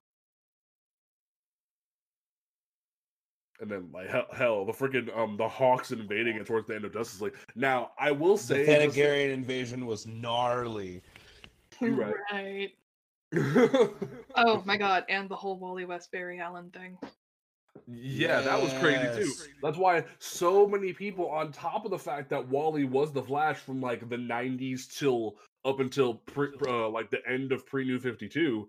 And then like hell, hell the freaking um the Hawks invading it towards the end of Justice League. Now I will say the Thanagarian League... invasion was gnarly. Right. right. Oh my god! And the whole Wally West Barry Allen thing. Yeah, yes. That was crazy too. That's why so many people, on top of the fact that Wally was the Flash from like the nineties till up until pre, uh, like the end of pre New fifty-two,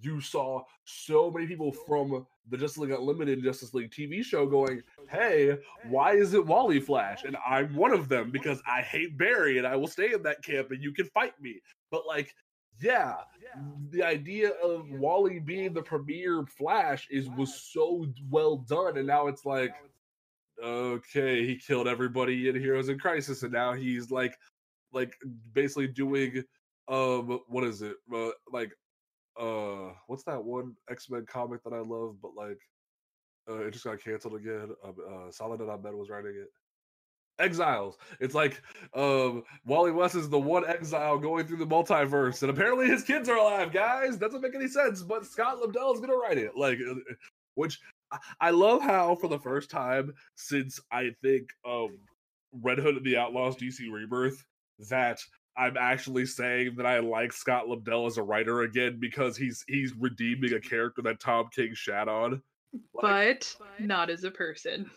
you saw so many people from the Justice League Unlimited Justice League T V show going, "Hey, why is it Wally Flash?" And I'm one of them because I hate Barry and I will stay in that camp and you can fight me. But like. Yeah, the idea of Wally being the premier Flash is was so well done, and now it's like, okay, he killed everybody in Heroes in Crisis, and now he's like, like basically doing, um, what is it, uh, like, uh, what's that one X-Men comic that I love, but like, uh, it just got canceled again. Um, uh, Saladin Ahmed was writing it. Exiles. It's like um, Wally West is the one exile going through the multiverse, and apparently his kids are alive, guys. That doesn't make any sense, but Scott Lobdell is going to write it. Like, which I love how for the first time since I think um, Red Hood and the Outlaws D C Rebirth that I'm actually saying that I like Scott Lobdell as a writer again because he's he's redeeming a character that Tom King shat on. Like, but not as a person.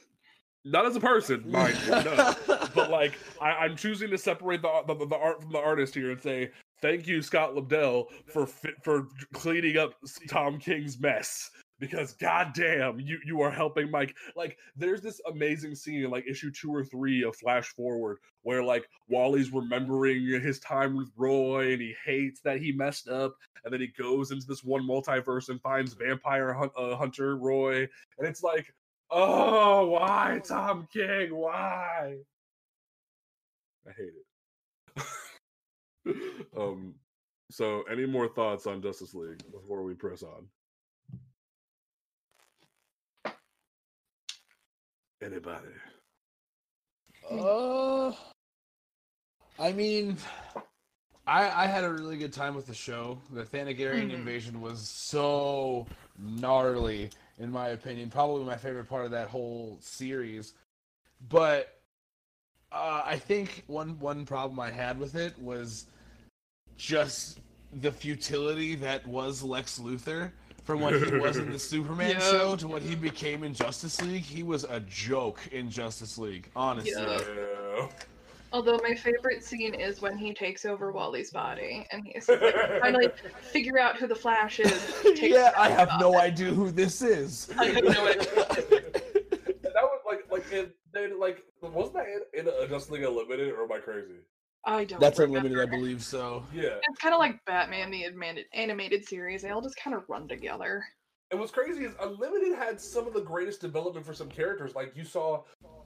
Not as a person, mind you, no. But like, I, I'm choosing to separate the, the the art from the artist here and say thank you, Scott Lobdell, for for cleaning up Tom King's mess. Because goddamn, you you are helping Mike. Like, there's this amazing scene in like issue two or three of Flash Forward where like Wally's remembering his time with Roy and he hates that he messed up, and then he goes into this one multiverse and finds vampire hunt, uh, hunter Roy, and it's like. Oh, why, Tom King? Why? I hate it. um. So, any more thoughts on Justice League before we press on? Anybody? Uh, I mean, I I had a really good time with the show. The Thanagarian mm-hmm. invasion was so gnarly, in my opinion. Probably my favorite part of that whole series. But uh, I think one one problem I had with it was just the futility that was Lex Luthor. From what he was in the Superman yeah. show to what he became in Justice League, he was a joke in Justice League, honestly. Yeah. Although my favorite scene is when he takes over Wally's body, and he's like, trying to like, figure out who the Flash is. Yeah, I have off. no idea who this is. I have no idea That was like, like, in, they, like wasn't that in, in a Justice League Unlimited, or am I crazy? I don't That's remember. Unlimited, I believe so. Yeah. It's kind of like Batman the animated, animated series. They all just kind of run together. And what's crazy is Unlimited had some of the greatest development for some characters. Like, you saw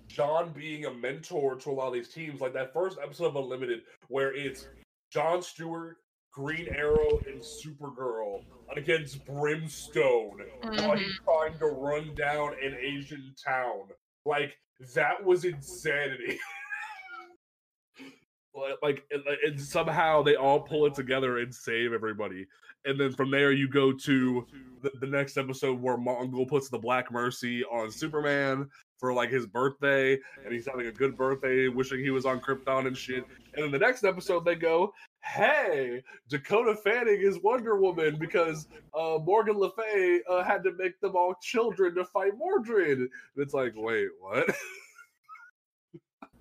John being a mentor to a lot of these teams. Like, that first episode of Unlimited, where it's John Stewart, Green Arrow, and Supergirl against Brimstone. Mm-hmm. Like, trying to run down an Asian town. Like, that was insanity. Like, and somehow they all pull it together and save everybody. And then from there, you go to the, the next episode where Mongol puts the Black Mercy on Superman for, like, his birthday. And he's having a good birthday, wishing he was on Krypton and shit. And then the next episode, they go, hey, Dakota Fanning is Wonder Woman because uh, Morgan Le Fay uh, had to make them all children to fight Mordred. And it's like, wait, what?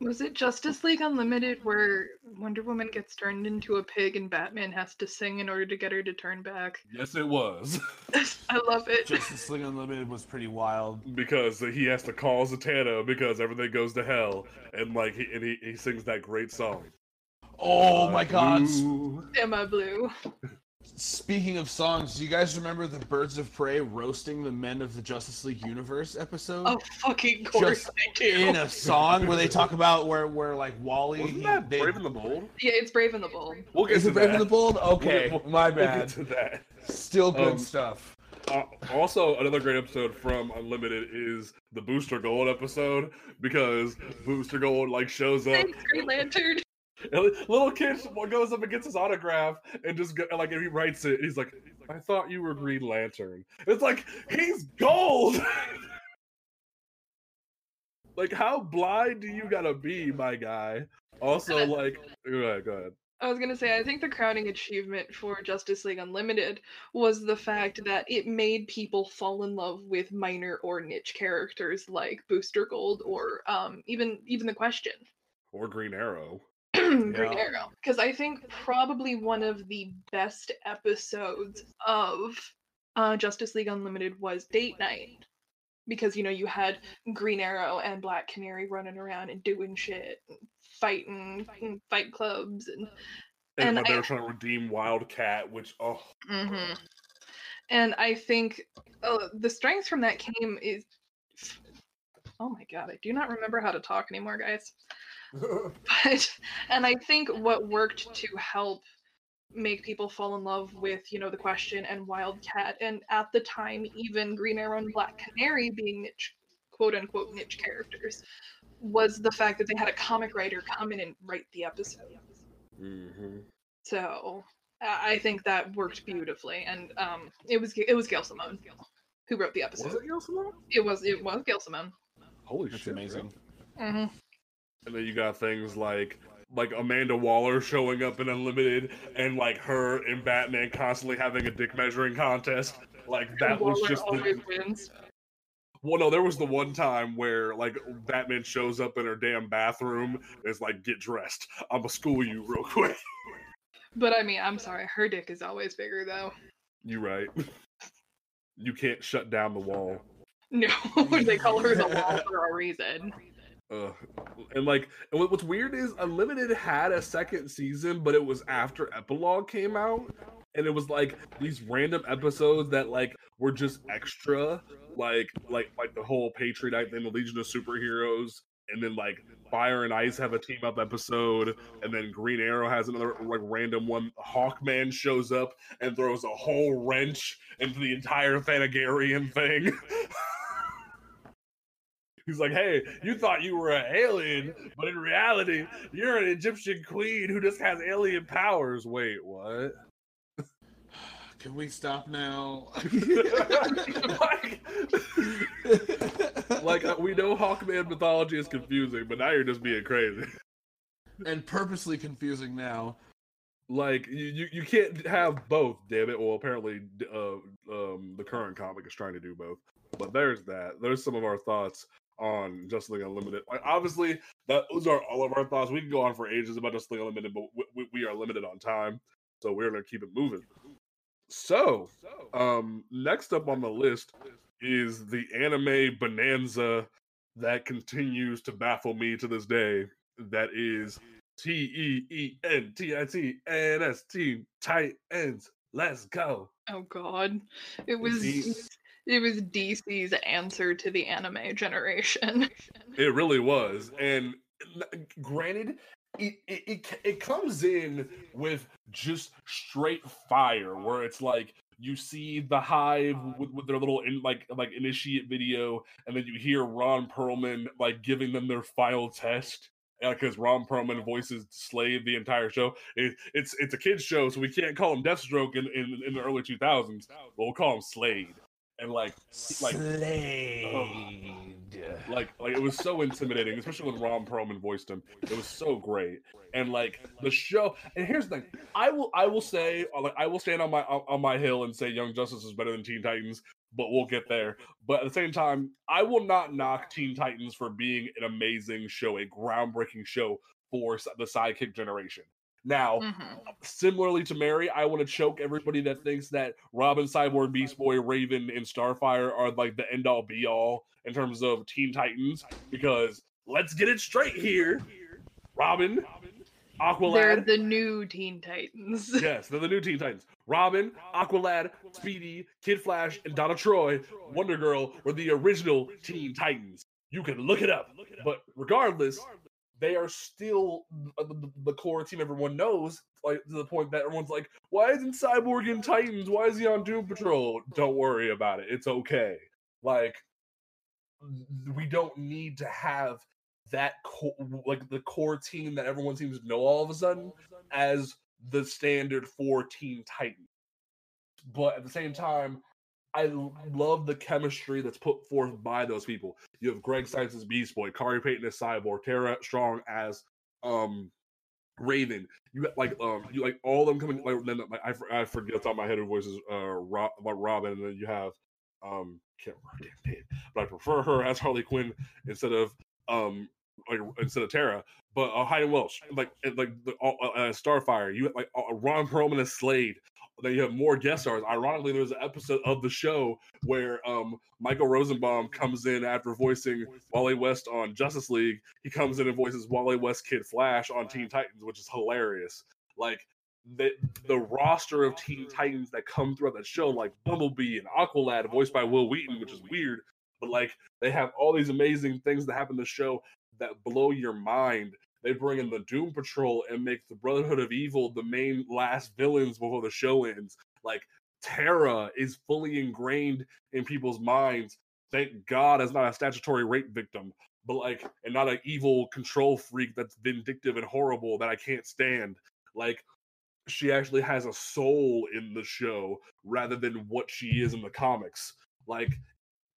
Was it Justice League Unlimited where Wonder Woman gets turned into a pig and Batman has to sing in order to get her to turn back? Yes, it was. I love it. Justice League Unlimited was pretty wild. Because he has to call Zatanna because everything goes to hell. And like he and he, he sings that great song. Oh my god. Blue. Am I blue? Speaking of songs, do you guys remember the Birds of Prey roasting the men of the Justice League universe episode? Oh, fucking course Just I do. In a song where they talk about where, where like, Wally... Wasn't that they, Brave and the Bold? Yeah, it's Brave and the Bold. We'll get Is to it that. Brave and the Bold? Okay, we'll get, my bad. We'll get to that. Still good um, stuff. Uh, also, another great episode from Unlimited is the Booster Gold episode, because Booster Gold, like, shows up... Thanks, Green Lantern. Little kid goes up and gets his autograph and just go, like and he writes it. And he's like, "I thought you were Green Lantern." It's like he's gold. Like, how blind do you gotta be, my guy? Also, like, go ahead, go ahead. I was gonna say, I think the crowning achievement for Justice League Unlimited was the fact that it made people fall in love with minor or niche characters like Booster Gold or um, even even the Question or Green Arrow. Green yeah. Arrow, because I think probably one of the best episodes of uh, Justice League Unlimited was Date Night, because you know you had Green Arrow and Black Canary running around and doing shit, and fighting, and fight clubs, and and, and I, they were trying to redeem Wildcat, which oh, mm-hmm. and I think uh, the strength from that came is, oh my god, I do not remember how to talk anymore, guys. But, and I think what worked to help make people fall in love with, you know, the Question and Wildcat, and at the time, even Green Arrow and Black Canary being niche, quote unquote, niche characters, was the fact that they had a comic writer come in and write the episode. Mm-hmm. So I think that worked beautifully, and um, it was it was Gail Simone who wrote the episode. Was it Gail Simone? It was it was Gail Simone. Holy That's shit! Amazing. Mm-hmm. And then you got things like like Amanda Waller showing up in Unlimited and like her and Batman constantly having a dick measuring contest. Like that was just the... wins. Well, no, there was the one time where like Batman shows up in her damn bathroom and is like, get dressed. I'ma school you real quick. But I mean, I'm sorry, her dick is always bigger though. You're right. You can't shut down the wall. No, they call her the wall for a reason. Uh, and like, and what's weird is Unlimited had a second season, but it was after Epilogue came out, and it was like these random episodes that like were just extra, like like like the whole Patriot Act and the Legion of Superheroes, and then like Fire and Ice have a team up episode, and then Green Arrow has another like random one. Hawkman shows up and throws a whole wrench into the entire Thanagarian thing. He's like, hey, you thought you were an alien, but in reality, you're an Egyptian queen who just has alien powers. Wait, what? Can we stop now? like, like, we know Hawkman mythology is confusing, but now you're just being crazy. And purposely confusing now. Like, you, you, you can't have both, damn it. Well, apparently uh, um, the current comic is trying to do both. But there's that. There's some of our thoughts on Justice League Unlimited. Like, obviously, that, those are all of our thoughts. We can go on for ages about Justice League Unlimited, but we, we are limited on time, so we're going to keep it moving. So, um, next up on the list is the anime bonanza that continues to baffle me to this day. That is T E E N T I T A N S T, Titans. Let's go. Oh, God. It was... These- It was D C's answer to the anime generation. It really was. And granted, it, it it it comes in with just straight fire, where it's like you see the Hive with, with their little in, like like initiate video, and then you hear Ron Perlman like giving them their final test. Because uh, Ron Perlman voices Slade the entire show. It, it's it's a kids show, so we can't call him Deathstroke in, in, in the early two thousands, but we'll call him Slade. And like, like, Slade. Oh, like, like, it was so intimidating, especially when Ron Perlman voiced him. It was so great. And like the show. And here's the thing: I will, I will say, like, I will stand on my on my hill and say Young Justice is better than Teen Titans. But we'll get there. But at the same time, I will not knock Teen Titans for being an amazing show, a groundbreaking show for the sidekick generation. Now, mm-hmm. similarly to Mary, I want to choke everybody that thinks that Robin, Cyborg, Beast Boy, Raven, and Starfire are like the end-all, be-all in terms of Teen Titans, because let's get it straight here. Robin, Aqualad. They're the new Teen Titans. Yes, they're the new Teen Titans. Robin, Aqualad, Speedy, Kid Flash, and Donna Troy, Wonder Girl, were the original Teen Titans. You can look it up. But regardless... they are still the core team everyone knows, like to the point that everyone's like, why isn't Cyborg in Titans? Why is he on Doom Patrol? Don't worry about it. It's okay. Like, we don't need to have that, co- like, the core team that everyone seems to know all of a sudden as the standard for Teen Titans. But at the same time, I love the chemistry that's put forth by those people. You have Greg Sykes as Beast Boy, Kari Payton as Cyborg, Tara Strong as um, Raven. You got like um, you like all of them coming. Like, then, like I I forget off the top of my head who voices uh Rob, Robin, and then you have um can't remember her damn name, but I prefer her as Harley Quinn instead of um like instead of Tara. But uh, Hayden Welch, like like the, uh, Starfire. You got like uh, Ron Perlman as Slade. Then you have more guest stars. Ironically, there's an episode of the show where um, Michael Rosenbaum comes in after voicing Wally West on Justice League. He comes in and voices Wally West Kid Flash on Teen Titans, which is hilarious. Like, the, the roster of Teen Titans that come throughout that show, like Bumblebee and Aqualad, voiced by Will Wheaton, which is weird. But, like, they have all these amazing things that happen in the show that blow your mind. They bring in the Doom Patrol and make the Brotherhood of Evil the main last villains before the show ends. Like, Tara is fully ingrained in people's minds. Thank God as not a statutory rape victim, but like, and not an evil control freak that's vindictive and horrible that I can't stand. Like, she actually has a soul in the show rather than what she is in the comics. Like,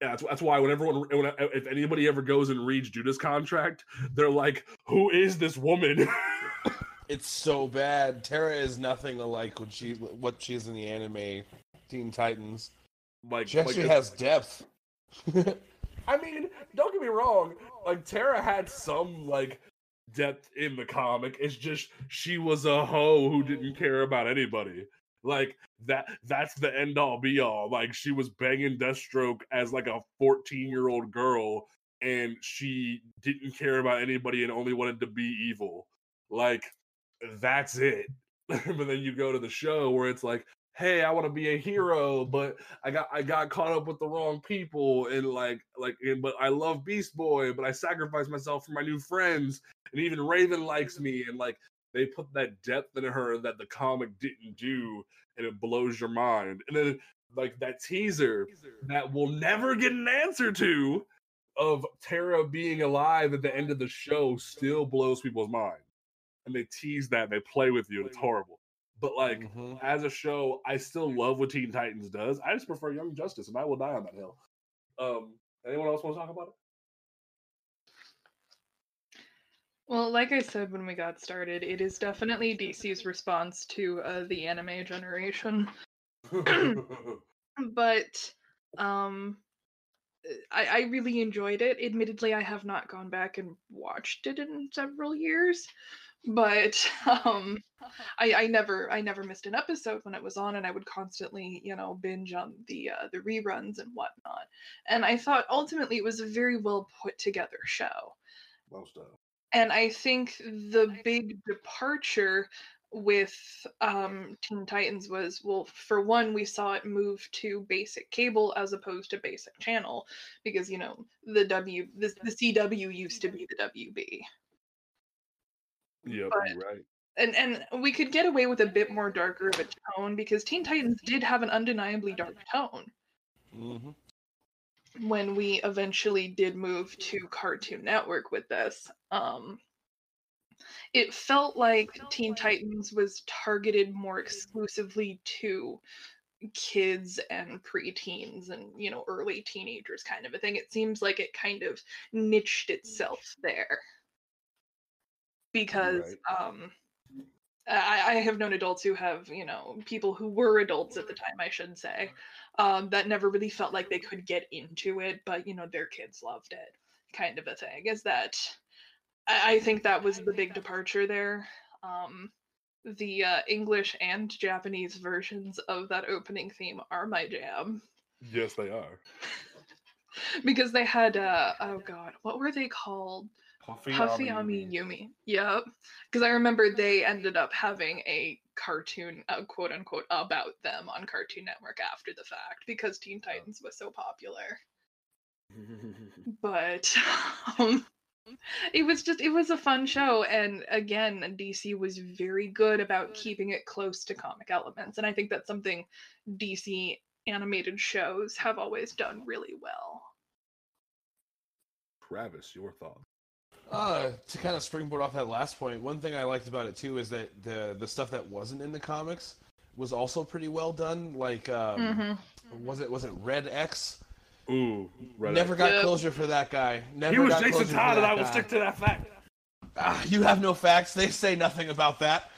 Yeah, that's, that's why when everyone, when, if anybody ever goes and reads Judah's contract, they're like, "Who is this woman?" It's so bad. Tara is nothing alike what she what she is in the anime Teen Titans. Like, she actually like, has depth. I mean, don't get me wrong. Like, Tara had some like depth in the comic. It's just she was a hoe who didn't care about anybody. Like, that that's the end all be all. Like, she was banging Deathstroke as like a fourteen year old girl, and she didn't care about anybody and only wanted to be evil. Like, that's it. But then you go to the show where it's like, hey, I want to be a hero, but I got I got caught up with the wrong people, and like like and, but I love Beast Boy, but I sacrificed myself for my new friends, and even Raven likes me, and like, they put that depth in her that the comic didn't do, and it blows your mind. And then, like, that teaser that we'll never get an answer to, of Tara being alive at the end of the show still blows people's mind. And they tease that, and they play with you, and it's horrible. But, like, mm-hmm. as a show, I still love what Teen Titans does. I just prefer Young Justice, and I will die on that hill. Um, anyone else want to talk about it? Well, like I said when we got started, it is definitely D C's response to uh, the anime generation. But um, I, I really enjoyed it. Admittedly, I have not gone back and watched it in several years, but um, I, I never I never missed an episode when it was on, and I would constantly, you know, binge on the uh, the reruns and whatnot. And I thought ultimately it was a very well put together show. Well done. And I think the big departure with um, Teen Titans was, well, for one, we saw it move to basic cable as opposed to basic channel, because, you know, the W, the, the C W used to be the W B. Yeah, right. And and we could get away with a bit more darker of a tone, because Teen Titans did have an undeniably dark tone. Mm-hmm. When we eventually did move to Cartoon Network with this, um, it felt like Teen Titans was targeted more exclusively to kids and preteens and, you know, early teenagers kind of a thing. It seems like it kind of niched itself there, because right. um, I, I have known adults who have, you know, people who were adults at the time, I should say, Um, that never really felt like they could get into it, but, you know, their kids loved it, kind of a thing. Is that, I, I think that was the big departure there. Um, the uh, English and Japanese versions of that opening theme are my jam. Yes, they are. Because they had, uh, oh god, what were they called? Puffyami Yumi. Yep. Because I remember they ended up having a cartoon, uh, quote unquote, about them on Cartoon Network after the fact, because Teen Titans was so popular. But um, it was just, it was a fun show. And again, D C was very good about keeping it close to comic elements. And I think that's something D C animated shows have always done really well. Travis, your thoughts? Uh, to kind of springboard off that last point, one thing I liked about it too is that the the stuff that wasn't in the comics was also pretty well done. Like, um, mm-hmm. was it was it Red X? Ooh, Red Never X. got yep. closure for that guy. Never he was got Jason Todd, and I will guy. stick to that fact. Ah, you have no facts. They say nothing about that.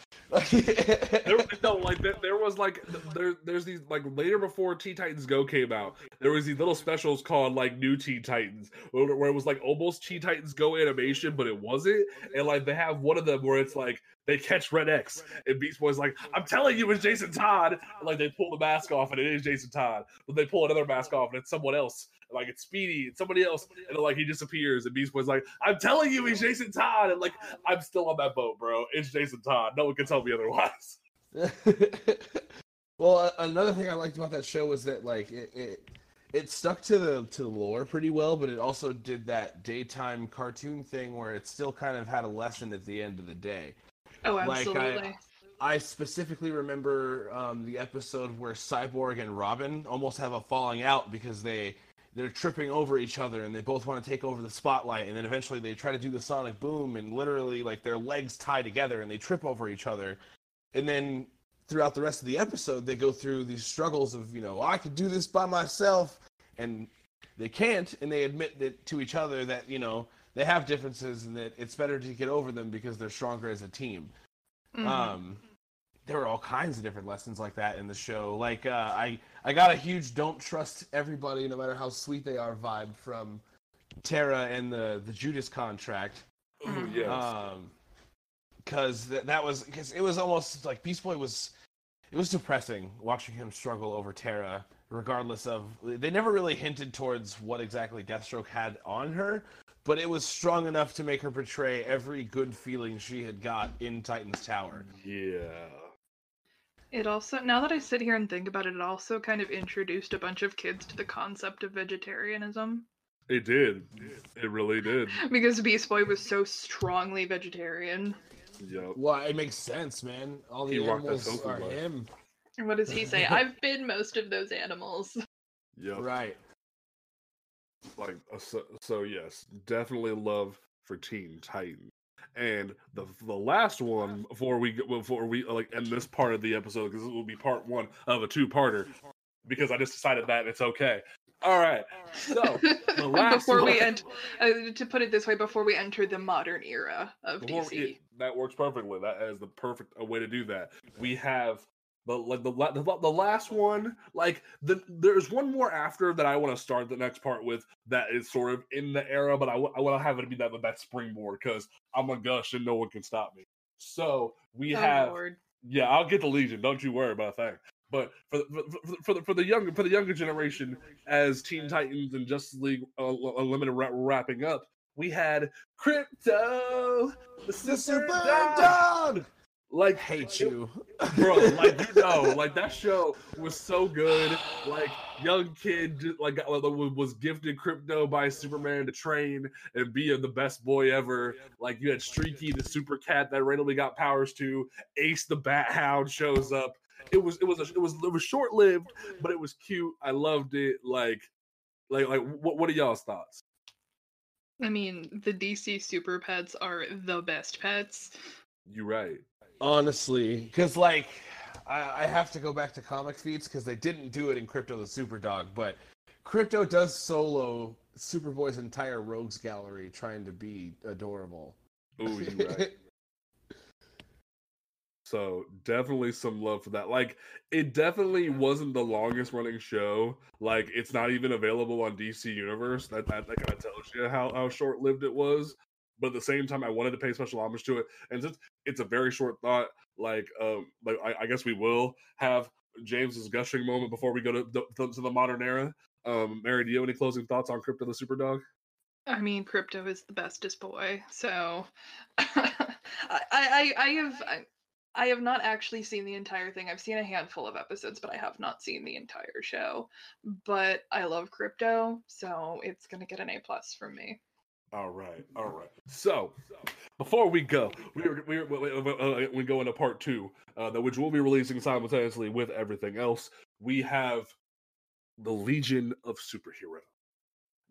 there, no, like there, there was like there, there's these like later before Teen Titans Go came out, there was these little specials called like New Teen Titans, where, where it was like almost Teen Titans Go animation, but it wasn't. And like they have one of them where it's like they catch Red X, and Beast Boy's like, "I'm telling you, it's Jason Todd." And, like, they pull the mask off, and it is Jason Todd. But they pull another mask off, and it's someone else. And, like, it's Speedy, and somebody else, and like he disappears. And Beast Boy's like, "I'm telling you, he's Jason Todd." And like, I'm still on that boat, bro. It's Jason Todd. No one can tell me otherwise. Well, another thing I liked about that show was that, like, it, it it stuck to the to the lore pretty well, but it also did that daytime cartoon thing where it still kind of had a lesson at the end of the day. Oh, absolutely. Like, I, I specifically remember um, the episode where Cyborg and Robin almost have a falling out because they they're tripping over each other and they both want to take over the spotlight, and then eventually they try to do the sonic boom, and literally, like, their legs tie together and they trip over each other. And then throughout the rest of the episode, they go through these struggles of, you know, I could do this by myself, and they can't, and they admit that to each other that, you know, they have differences and that it's better to get over them because they're stronger as a team. Mm-hmm. Um, there were all kinds of different lessons like that in the show. Like, uh, I, I got a huge don't trust everybody, no matter how sweet they are, vibe from Tara and the, the Judas Contract. Oh, yes. Um, cause th- that was, cause it was almost like Beast Boy was, it was depressing watching him struggle over Tara, regardless of, they never really hinted towards what exactly Deathstroke had on her, but it was strong enough to make her portray every good feeling she had got in Titan's Tower. Yeah. It also, now that I sit here and think about it, it also kind of introduced a bunch of kids to the concept of vegetarianism. It did. It really did. Because Beast Boy was so strongly vegetarian. Yep. Well, it makes sense, man. All the he animals are life. him. And what does he say? I've been most of those animals. Yep. Right. Like so, so yes, definitely love for Teen Titans. And the the last one before we before we like end this part of the episode, because this will be part one of a two-parter, because I just decided that it's okay. All right. So the last before one, we end, uh, to put it this way, before we enter the modern era of D C, it, that works perfectly. That is the perfect way to do that. We have. But like the, the the last one, like the there's one more after that I want to start the next part with that is sort of in the era, but I, w- I want to have it be that that springboard because I'm a gush and no one can stop me. So we oh have Lord. yeah, I'll get the Legion. Don't you worry about a thing. But for the, for the, for the for the younger for the younger generation, as Teen Titans and Justice League Unlimited wrap, wrapping up, we had Crypto, the Sister Dog. Like, hate you, bro. Like, you know, like that show was so good. Like, young kid, like, was gifted Crypto by Superman to train and be the best boy ever. Like, you had Streaky, the super cat that randomly got powers too. Ace the Bat Hound shows up. It was, it was, a, it was, it was short lived, but it was cute. I loved it. Like, like, like, what, what are y'all's thoughts? I mean, the D C super pets are the best pets. You're right. Honestly, because like I, I have to go back to comic feeds because they didn't do it in Crypto the Superdog, but Crypto does solo Superboy's entire rogues gallery trying to be adorable. Oh, you're right. So definitely some love for that. Like, it definitely wasn't the longest running show. Like, it's not even available on D C Universe. That that, that kind of tells you how, how short lived it was. But at the same time, I wanted to pay special homage to it, and since it's a very short thought, like, um, like I, I guess we will have James's gushing moment before we go to the, to the modern era. Um, Mary, do you have any closing thoughts on Crypto the Superdog? I mean, Crypto is the bestest boy, so I, I, I have I, I have not actually seen the entire thing. I've seen a handful of episodes, but I have not seen the entire show. But I love Crypto, so it's gonna get an A plus from me. All right, all right. So, before we go, we're we we we go into part two, uh, which we'll be releasing simultaneously with everything else. We have the Legion of Superhero.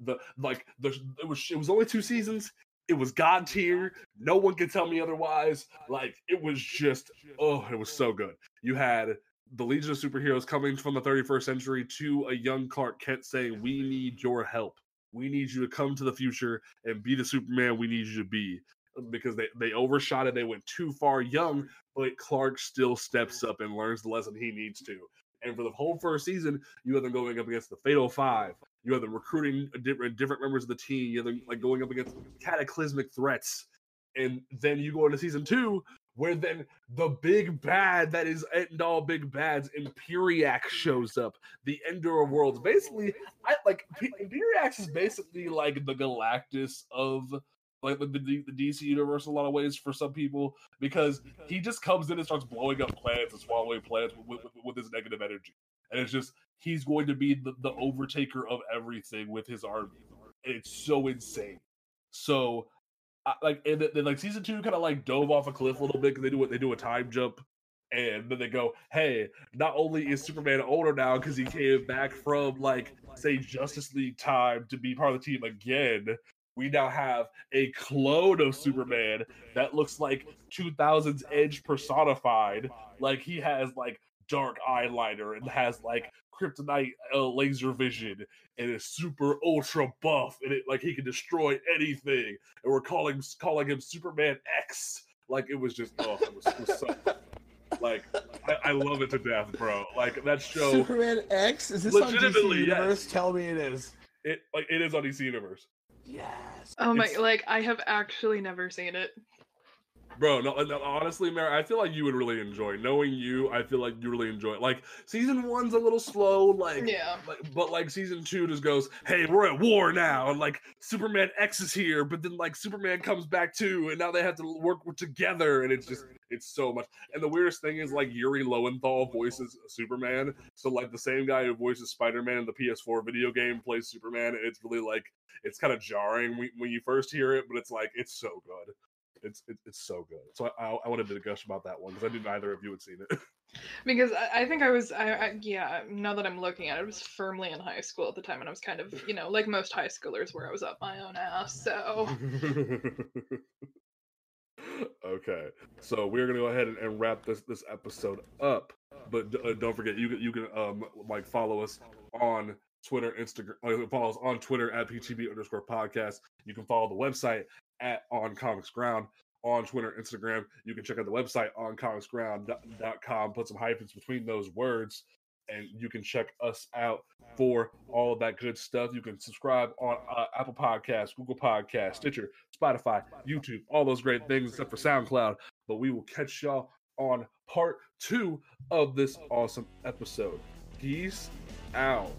The like the it was it was only two seasons. It was God tier. No one could tell me otherwise. Like, it was just oh, it was so good. You had the Legion of Superheroes coming from the thirty-first century to a young Clark Kent saying, "We need your help. We need you to come to the future and be the Superman we need you to be." Because they, they overshot it. They went too far young, but Clark still steps up and learns the lesson he needs to. And for the whole first season, you have them going up against the Fatal Five. You have them recruiting different, different members of the team. You have them like going up against cataclysmic threats. And then you go into season two, where then the big bad that is end all big bads, Imperiax, shows up. The Ender of Worlds. Basically, I like P- Imperiax is basically like the Galactus of like the, the, the D C universe in a lot of ways for some people, because he just comes in and starts blowing up planets and swallowing planets with, with, with his negative energy. And it's just, he's going to be the, the overtaker of everything with his army. And it's so insane. So I, like and then, like season two kind of like dove off a cliff a little bit because they do what they do a time jump, and then they go, hey, not only is Superman older now because he came back from like say Justice League time to be part of the team again, we now have a clone of Superman that looks like two thousands Edge personified. Like, he has like dark eyeliner and has like kryptonite uh, laser vision and is super ultra buff, and it like he can destroy anything, and we're calling calling him Superman X. Like, it was just oh it was, it was so like I, I love it to death, bro. Like, that show Superman X, is this legitimately on D C Universe? Yes. Tell me it is. It like it is on D C Universe. Yes. Oh my it's, like I have actually never seen it. Bro, no, no, honestly, Mary, I feel like you would really enjoy. Knowing you, I feel like you really enjoy it. Like, season one's a little slow, like, yeah. like, but, like, season two just goes, hey, we're at war now, and, like, Superman X is here, but then, like, Superman comes back, too, and now they have to work together, and it's just, it's so much. And the weirdest thing is, like, Yuri Lowenthal voices Superman, so, like, the same guy who voices Spider Man in the P S four video game plays Superman, and it's really, like, it's kind of jarring when you first hear it, but it's, like, it's so good. It's it's, it's so good. So I, I wanted to gush about that one because I knew neither of you had seen it. Because I, I think I was, I, I yeah. Now that I'm looking at it, I was firmly in high school at the time, and I was kind of, you know, like most high schoolers, where I was up my own ass. So. Okay, so we're gonna go ahead and, and wrap this this episode up. But d- uh, don't forget, you you can um like follow us on Twitter, Instagram. Uh, follow us on Twitter at P T B underscore podcast. You can follow the website at On Comics Ground on Twitter, Instagram. You can check out the website on comics ground dot com. Put some hyphens between those words, and you can check us out for all of that good stuff. You can subscribe on uh, Apple Podcasts, Google Podcasts, Stitcher, Spotify, YouTube, all those great things except for SoundCloud. But we will catch y'all on part two of this awesome episode. Peace out.